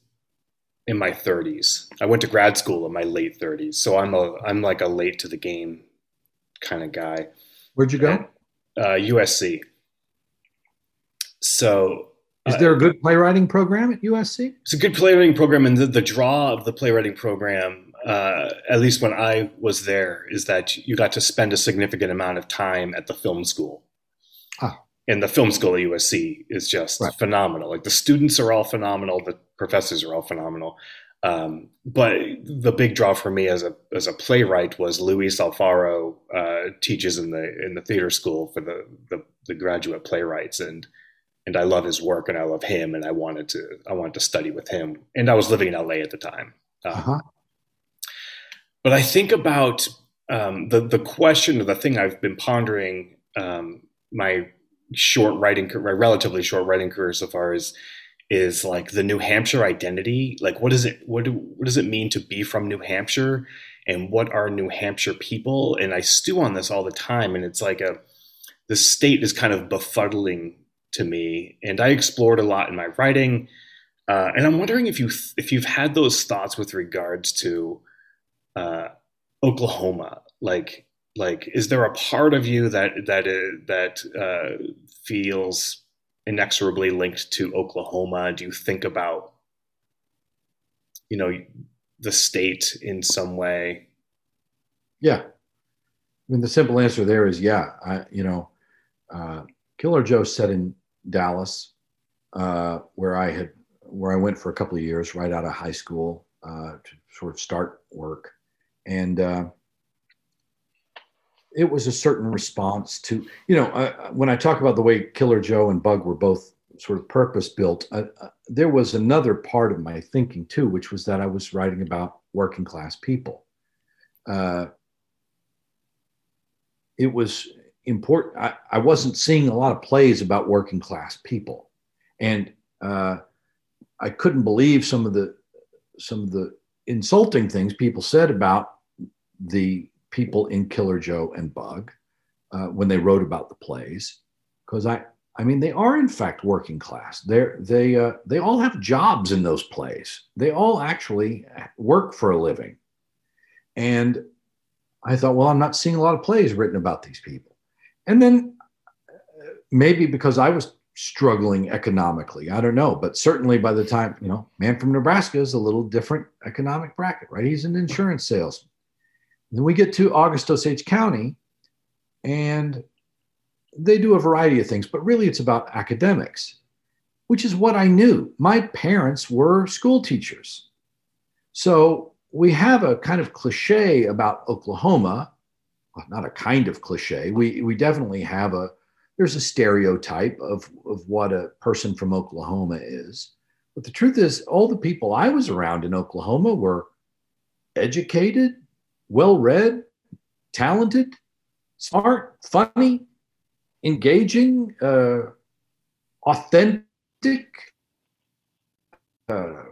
in my 30s. I went to grad school in my late 30s. So I'm like a late to the game kind of guy. Where'd you go? USC. So is there a good playwriting program at USC? It's a good playwriting program. And the draw of the playwriting program, at least when I was there, is that you got to spend a significant amount of time at the film school. Ah. And the film school at USC is just phenomenal. Like, the students are all phenomenal. The professors are all phenomenal. But the big draw for me as a playwright was Luis Alfaro teaches in the theater school for the graduate playwrights, and I love his work and I love him, and I wanted to study with him. And I was living in LA at the time. But I think about the question, or the thing I've been pondering my relatively short writing career so far is like the New Hampshire identity. Like, what does it mean to be from New Hampshire, and what are New Hampshire people? And I stew on this all the time, and it's like the state is kind of befuddling to me, and I explored a lot in my writing. And I'm wondering if you've had those thoughts with regards to Oklahoma, like is there a part of you that feels inexorably linked to Oklahoma? Do you think about, you know, the state in some way? Yeah, I mean, the simple answer there is yeah. Killer Joe set in Dallas, where I went for a couple of years right out of high school to sort of start work. And it was a certain response to, you know, when I talk about the way Killer Joe and Bug were both sort of purpose-built, there was another part of my thinking too, which was that I was writing about working class people. It was important. I wasn't seeing a lot of plays about working class people. And I couldn't believe some of the insulting things people said about the people in Killer Joe and Bug when they wrote about the plays, because I mean, they are in fact working class. They all have jobs in those plays. They all actually work for a living. And I thought, well, I'm not seeing a lot of plays written about these people. And then maybe because I was struggling economically, I don't know, but certainly by the time, you know, Man from Nebraska is a little different economic bracket, right? He's an insurance salesman. And then we get to August Osage County, and they do a variety of things, but really it's about academics, which is what I knew. My parents were school teachers. So we have a kind of cliche about Oklahoma, well, not a kind of cliche. We definitely have there's a stereotype of what a person from Oklahoma is. But the truth is, all the people I was around in Oklahoma were educated, well-read, talented, smart, funny, engaging, authentic,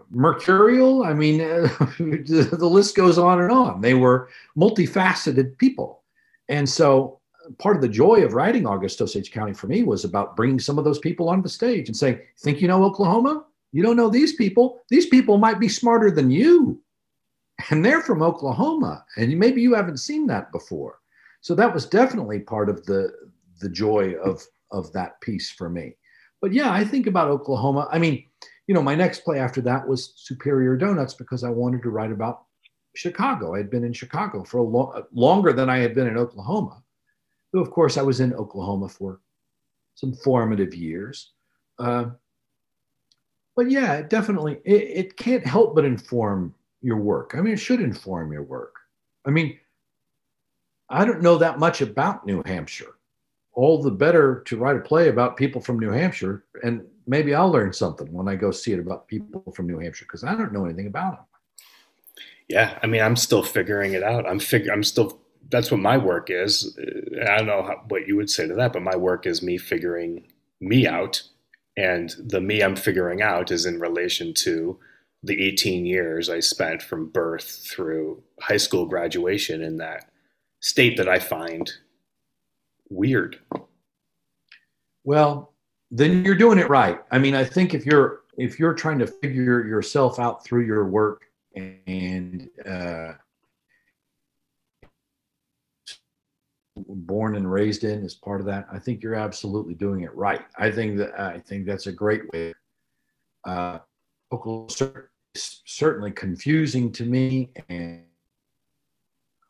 mercurial. I mean, the list goes on and on. They were multifaceted people. And so part of the joy of writing August Osage County for me was about bringing some of those people on the stage and saying, think you know Oklahoma? You don't know these people. These people might be smarter than you, and they're from Oklahoma, and maybe you haven't seen that before. So that was definitely part of the joy of that piece for me. But yeah, I think about Oklahoma. I mean, you know, my next play after that was Superior Donuts, because I wanted to write about Chicago. I had been in Chicago for longer than I had been in Oklahoma. So of course, I was in Oklahoma for some formative years. But yeah, it can't help but inform your work. I mean, it should inform your work. I mean, I don't know that much about New Hampshire. All the better to write a play about people from New Hampshire, and maybe I'll learn something when I go see it about people from New Hampshire, because I don't know anything about them. Yeah, I mean, I'm still figuring it out. That's what my work is. I don't know what you would say to that, but my work is me figuring me out. And the me I'm figuring out is in relation to the 18 years I spent from birth through high school graduation in that state that I find weird. Well, then you're doing it right. I mean, I think if you're trying to figure yourself out through your work and born and raised in as part of that, I think you're absolutely doing it right. I think that's a great way. Certainly confusing to me and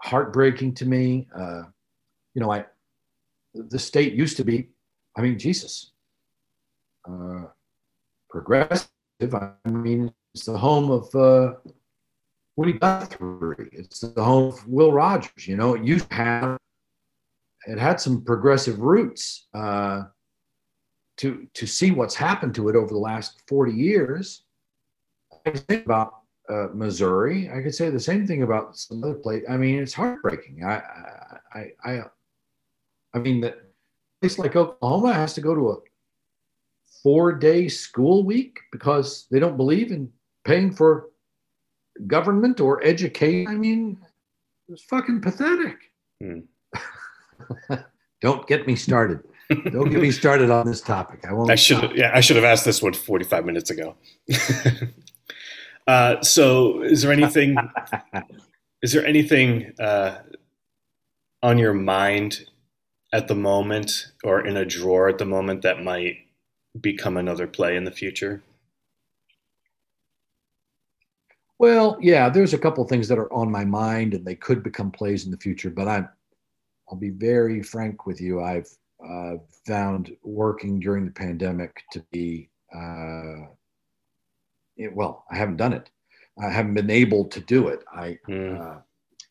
heartbreaking to me. You know, the state used to be, I mean, Jesus, progressive. I mean, it's the home of Woody Guthrie. It's the home of Will Rogers. You know, it used to have. It had some progressive roots. To see what's happened to it over the last 40 years, I could think about Missouri. I could say the same thing about some other place. I mean, it's heartbreaking. I mean, that place like Oklahoma has to go to a 4-day school week because they don't believe in paying for government or education. I mean, it's fucking pathetic. Don't get me started. Don't get me started on this topic. I should have asked this one 45 minutes ago. So is there anything on your mind at the moment or in a drawer at the moment that might become another play in the future? Well, yeah, there's a couple of things that are on my mind and they could become plays in the future, but I'll be very frank with you. I've found working during the pandemic to be, I haven't done it. I haven't been able to do it.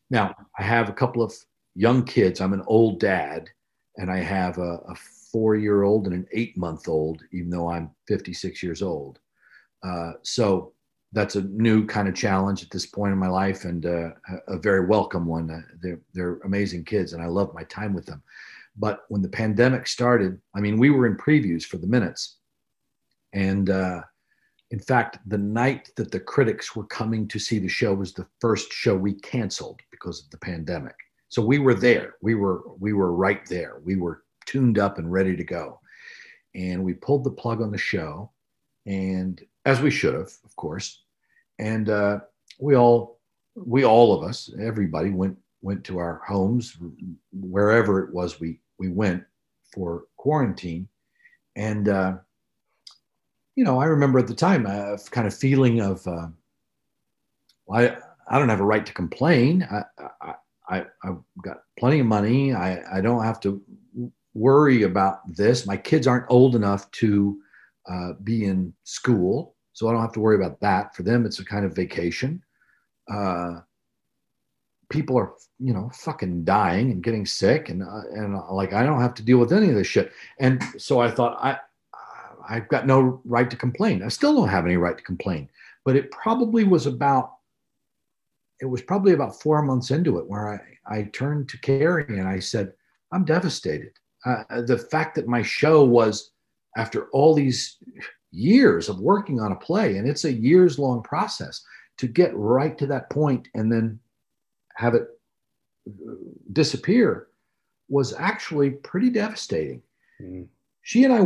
Now I have a couple of young kids. I'm an old dad and I have a 4-year-old and an 8-month-old, even though I'm 56 years old. So that's a new kind of challenge at this point in my life and a very welcome one. They're amazing kids and I love my time with them. But when the pandemic started, I mean, we were in previews for The Minutes. And in fact, the night that the critics were coming to see the show was the first show we canceled because of the pandemic. So we were there. We were right there. We were tuned up and ready to go. And we pulled the plug on the show, and as we should have, of course. And we all of us, everybody went to our homes, wherever it was we went for quarantine. And, I remember at the time a kind of feeling of, I don't have a right to complain. I've got plenty of money. I don't have to worry about this. My kids aren't old enough to be in school, so I don't have to worry about that. For them, it's a kind of vacation. People are, fucking dying and getting sick, and like I don't have to deal with any of this shit. And so I thought I've got no right to complain. I still don't have any right to complain. But it probably was about 4 months into it where I turned to Carrie and I said, I'm devastated. The fact that my show was, after all these years of working on a play, and it's a years-long process, to get right to that point and then have it disappear was actually pretty devastating. Mm-hmm. She and I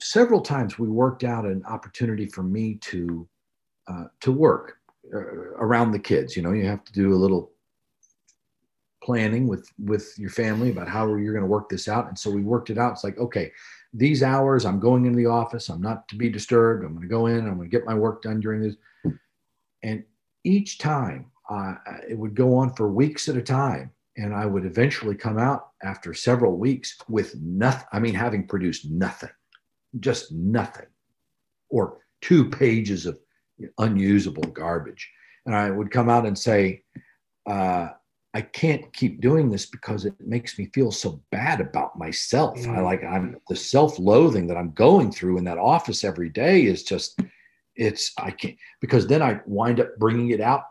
several times we worked out an opportunity for me to work around the kids. You have to do a little planning with your family about how you're going to work this out. And so we worked it out. It's like, okay, these hours I'm going into the office. I'm not to be disturbed. I'm going to go in. I'm going to get my work done during this. And each time it would go on for weeks at a time. And I would eventually come out after several weeks with nothing. I mean, having produced nothing, just nothing, or 2 pages of unusable garbage. And I would come out and say, I can't keep doing this because it makes me feel so bad about myself. I'm the self-loathing that I'm going through in that office every day is just, I can't, because then I wind up bringing it out,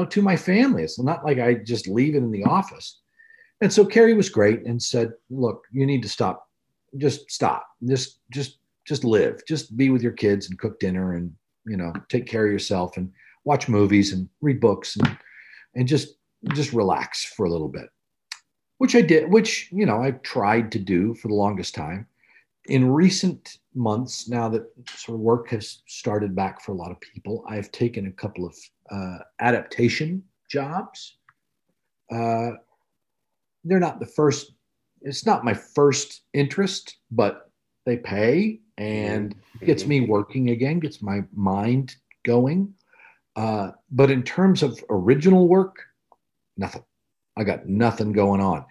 to my family. It's not like I just leave it in the office. And so Carrie was great and said, look, you need to stop, just stop, just live, just be with your kids and cook dinner and, take care of yourself and watch movies and read books and just relax for a little bit, which I did, I tried to do for the longest time. In recent months, now that sort of work has started back for a lot of people, I've taken a couple of adaptation jobs. They're not the first, it's not my first interest, but they pay and gets me working again, gets my mind going. But in terms of original work, nothing. I got nothing going on.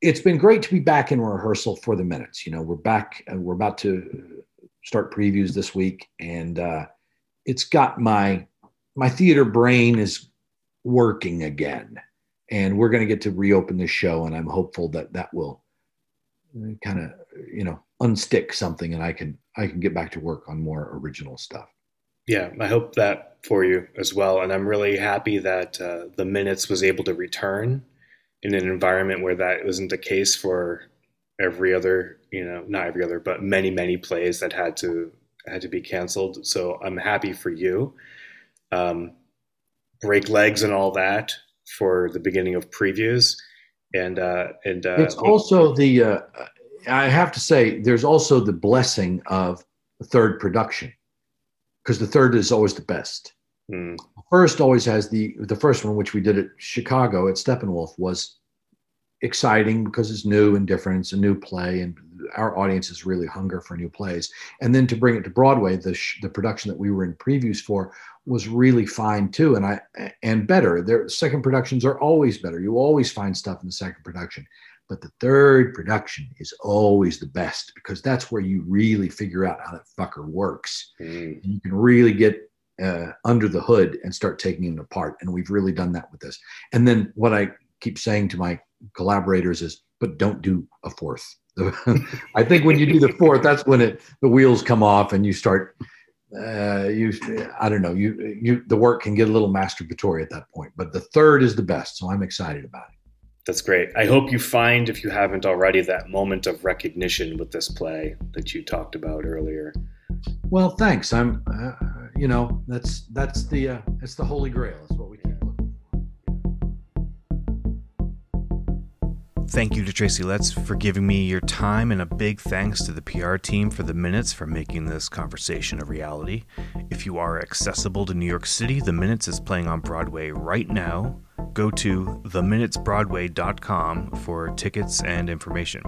It's been great to be back in rehearsal for The Minutes. We're back and we're about to start previews this week. And it's got my theater brain is working again. And we're going to get to reopen this show. And I'm hopeful that will kind of, unstick something and I can get back to work on more original stuff. Yeah, I hope that for you as well. And I'm really happy that The Minutes was able to return in an environment where that wasn't the case for every other, you know, not every other, but many, many plays that had to be canceled. So I'm happy for you. Break legs and all that for the beginning of previews. And it's also the, I have to say, there's also the blessing of the third production, because the third is always the best. First always has the first one, which we did at Chicago at Steppenwolf, was exciting because it's new and different. It's a new play, and our audience is really hunger for new plays. And then to bring it to Broadway, the production that we were in previews for was really fine too, and better. Their second productions are always better. You always find stuff in the second production, but the third production is always the best, because that's where you really figure out how that fucker works. And you can really get under the hood and start taking it apart. And we've really done that with this. And then what I keep saying to my collaborators is, but don't do a fourth. I think when you do the fourth, that's when the wheels come off and you start, the work can get a little masturbatory at that point, but the third is the best. So I'm excited about it. That's great. I hope you find, if you haven't already, that moment of recognition with this play that you talked about earlier. Well, thanks. I'm, that's the holy grail. That's what we keep looking for. Thank you to Tracy Letts for giving me your time, and a big thanks to the PR team for The Minutes for making this conversation a reality. If you are accessible to New York City, The Minutes is playing on Broadway right now. Go to theminutesbroadway.com for tickets and information.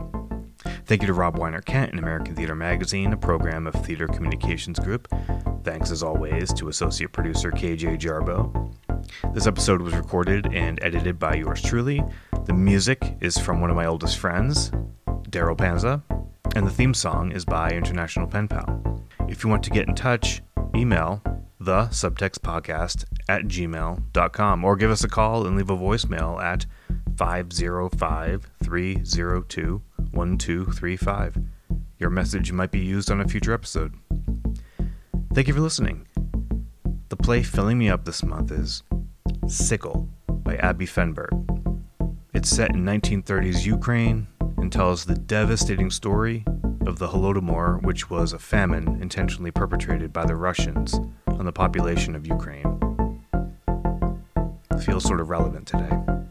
Thank you to Rob Weiner-Kent and American Theater Magazine, a program of Theater Communications Group. Thanks, as always, to associate producer KJ Jarbo. This episode was recorded and edited by yours truly. The music is from one of my oldest friends, Daryl Panza, and the theme song is by International Pen Pal. If you want to get in touch, email thesubtextpodcast@gmail.com or give us a call and leave a voicemail at 505-302-1235. Your message might be used on a future episode. Thank you for listening. The play filling me up this month is Sickle by Abby Fenbert. It's set in 1930s Ukraine and tells the devastating story of the Holodomor, which was a famine intentionally perpetrated by the Russians on the population of Ukraine. Feels sort of relevant today.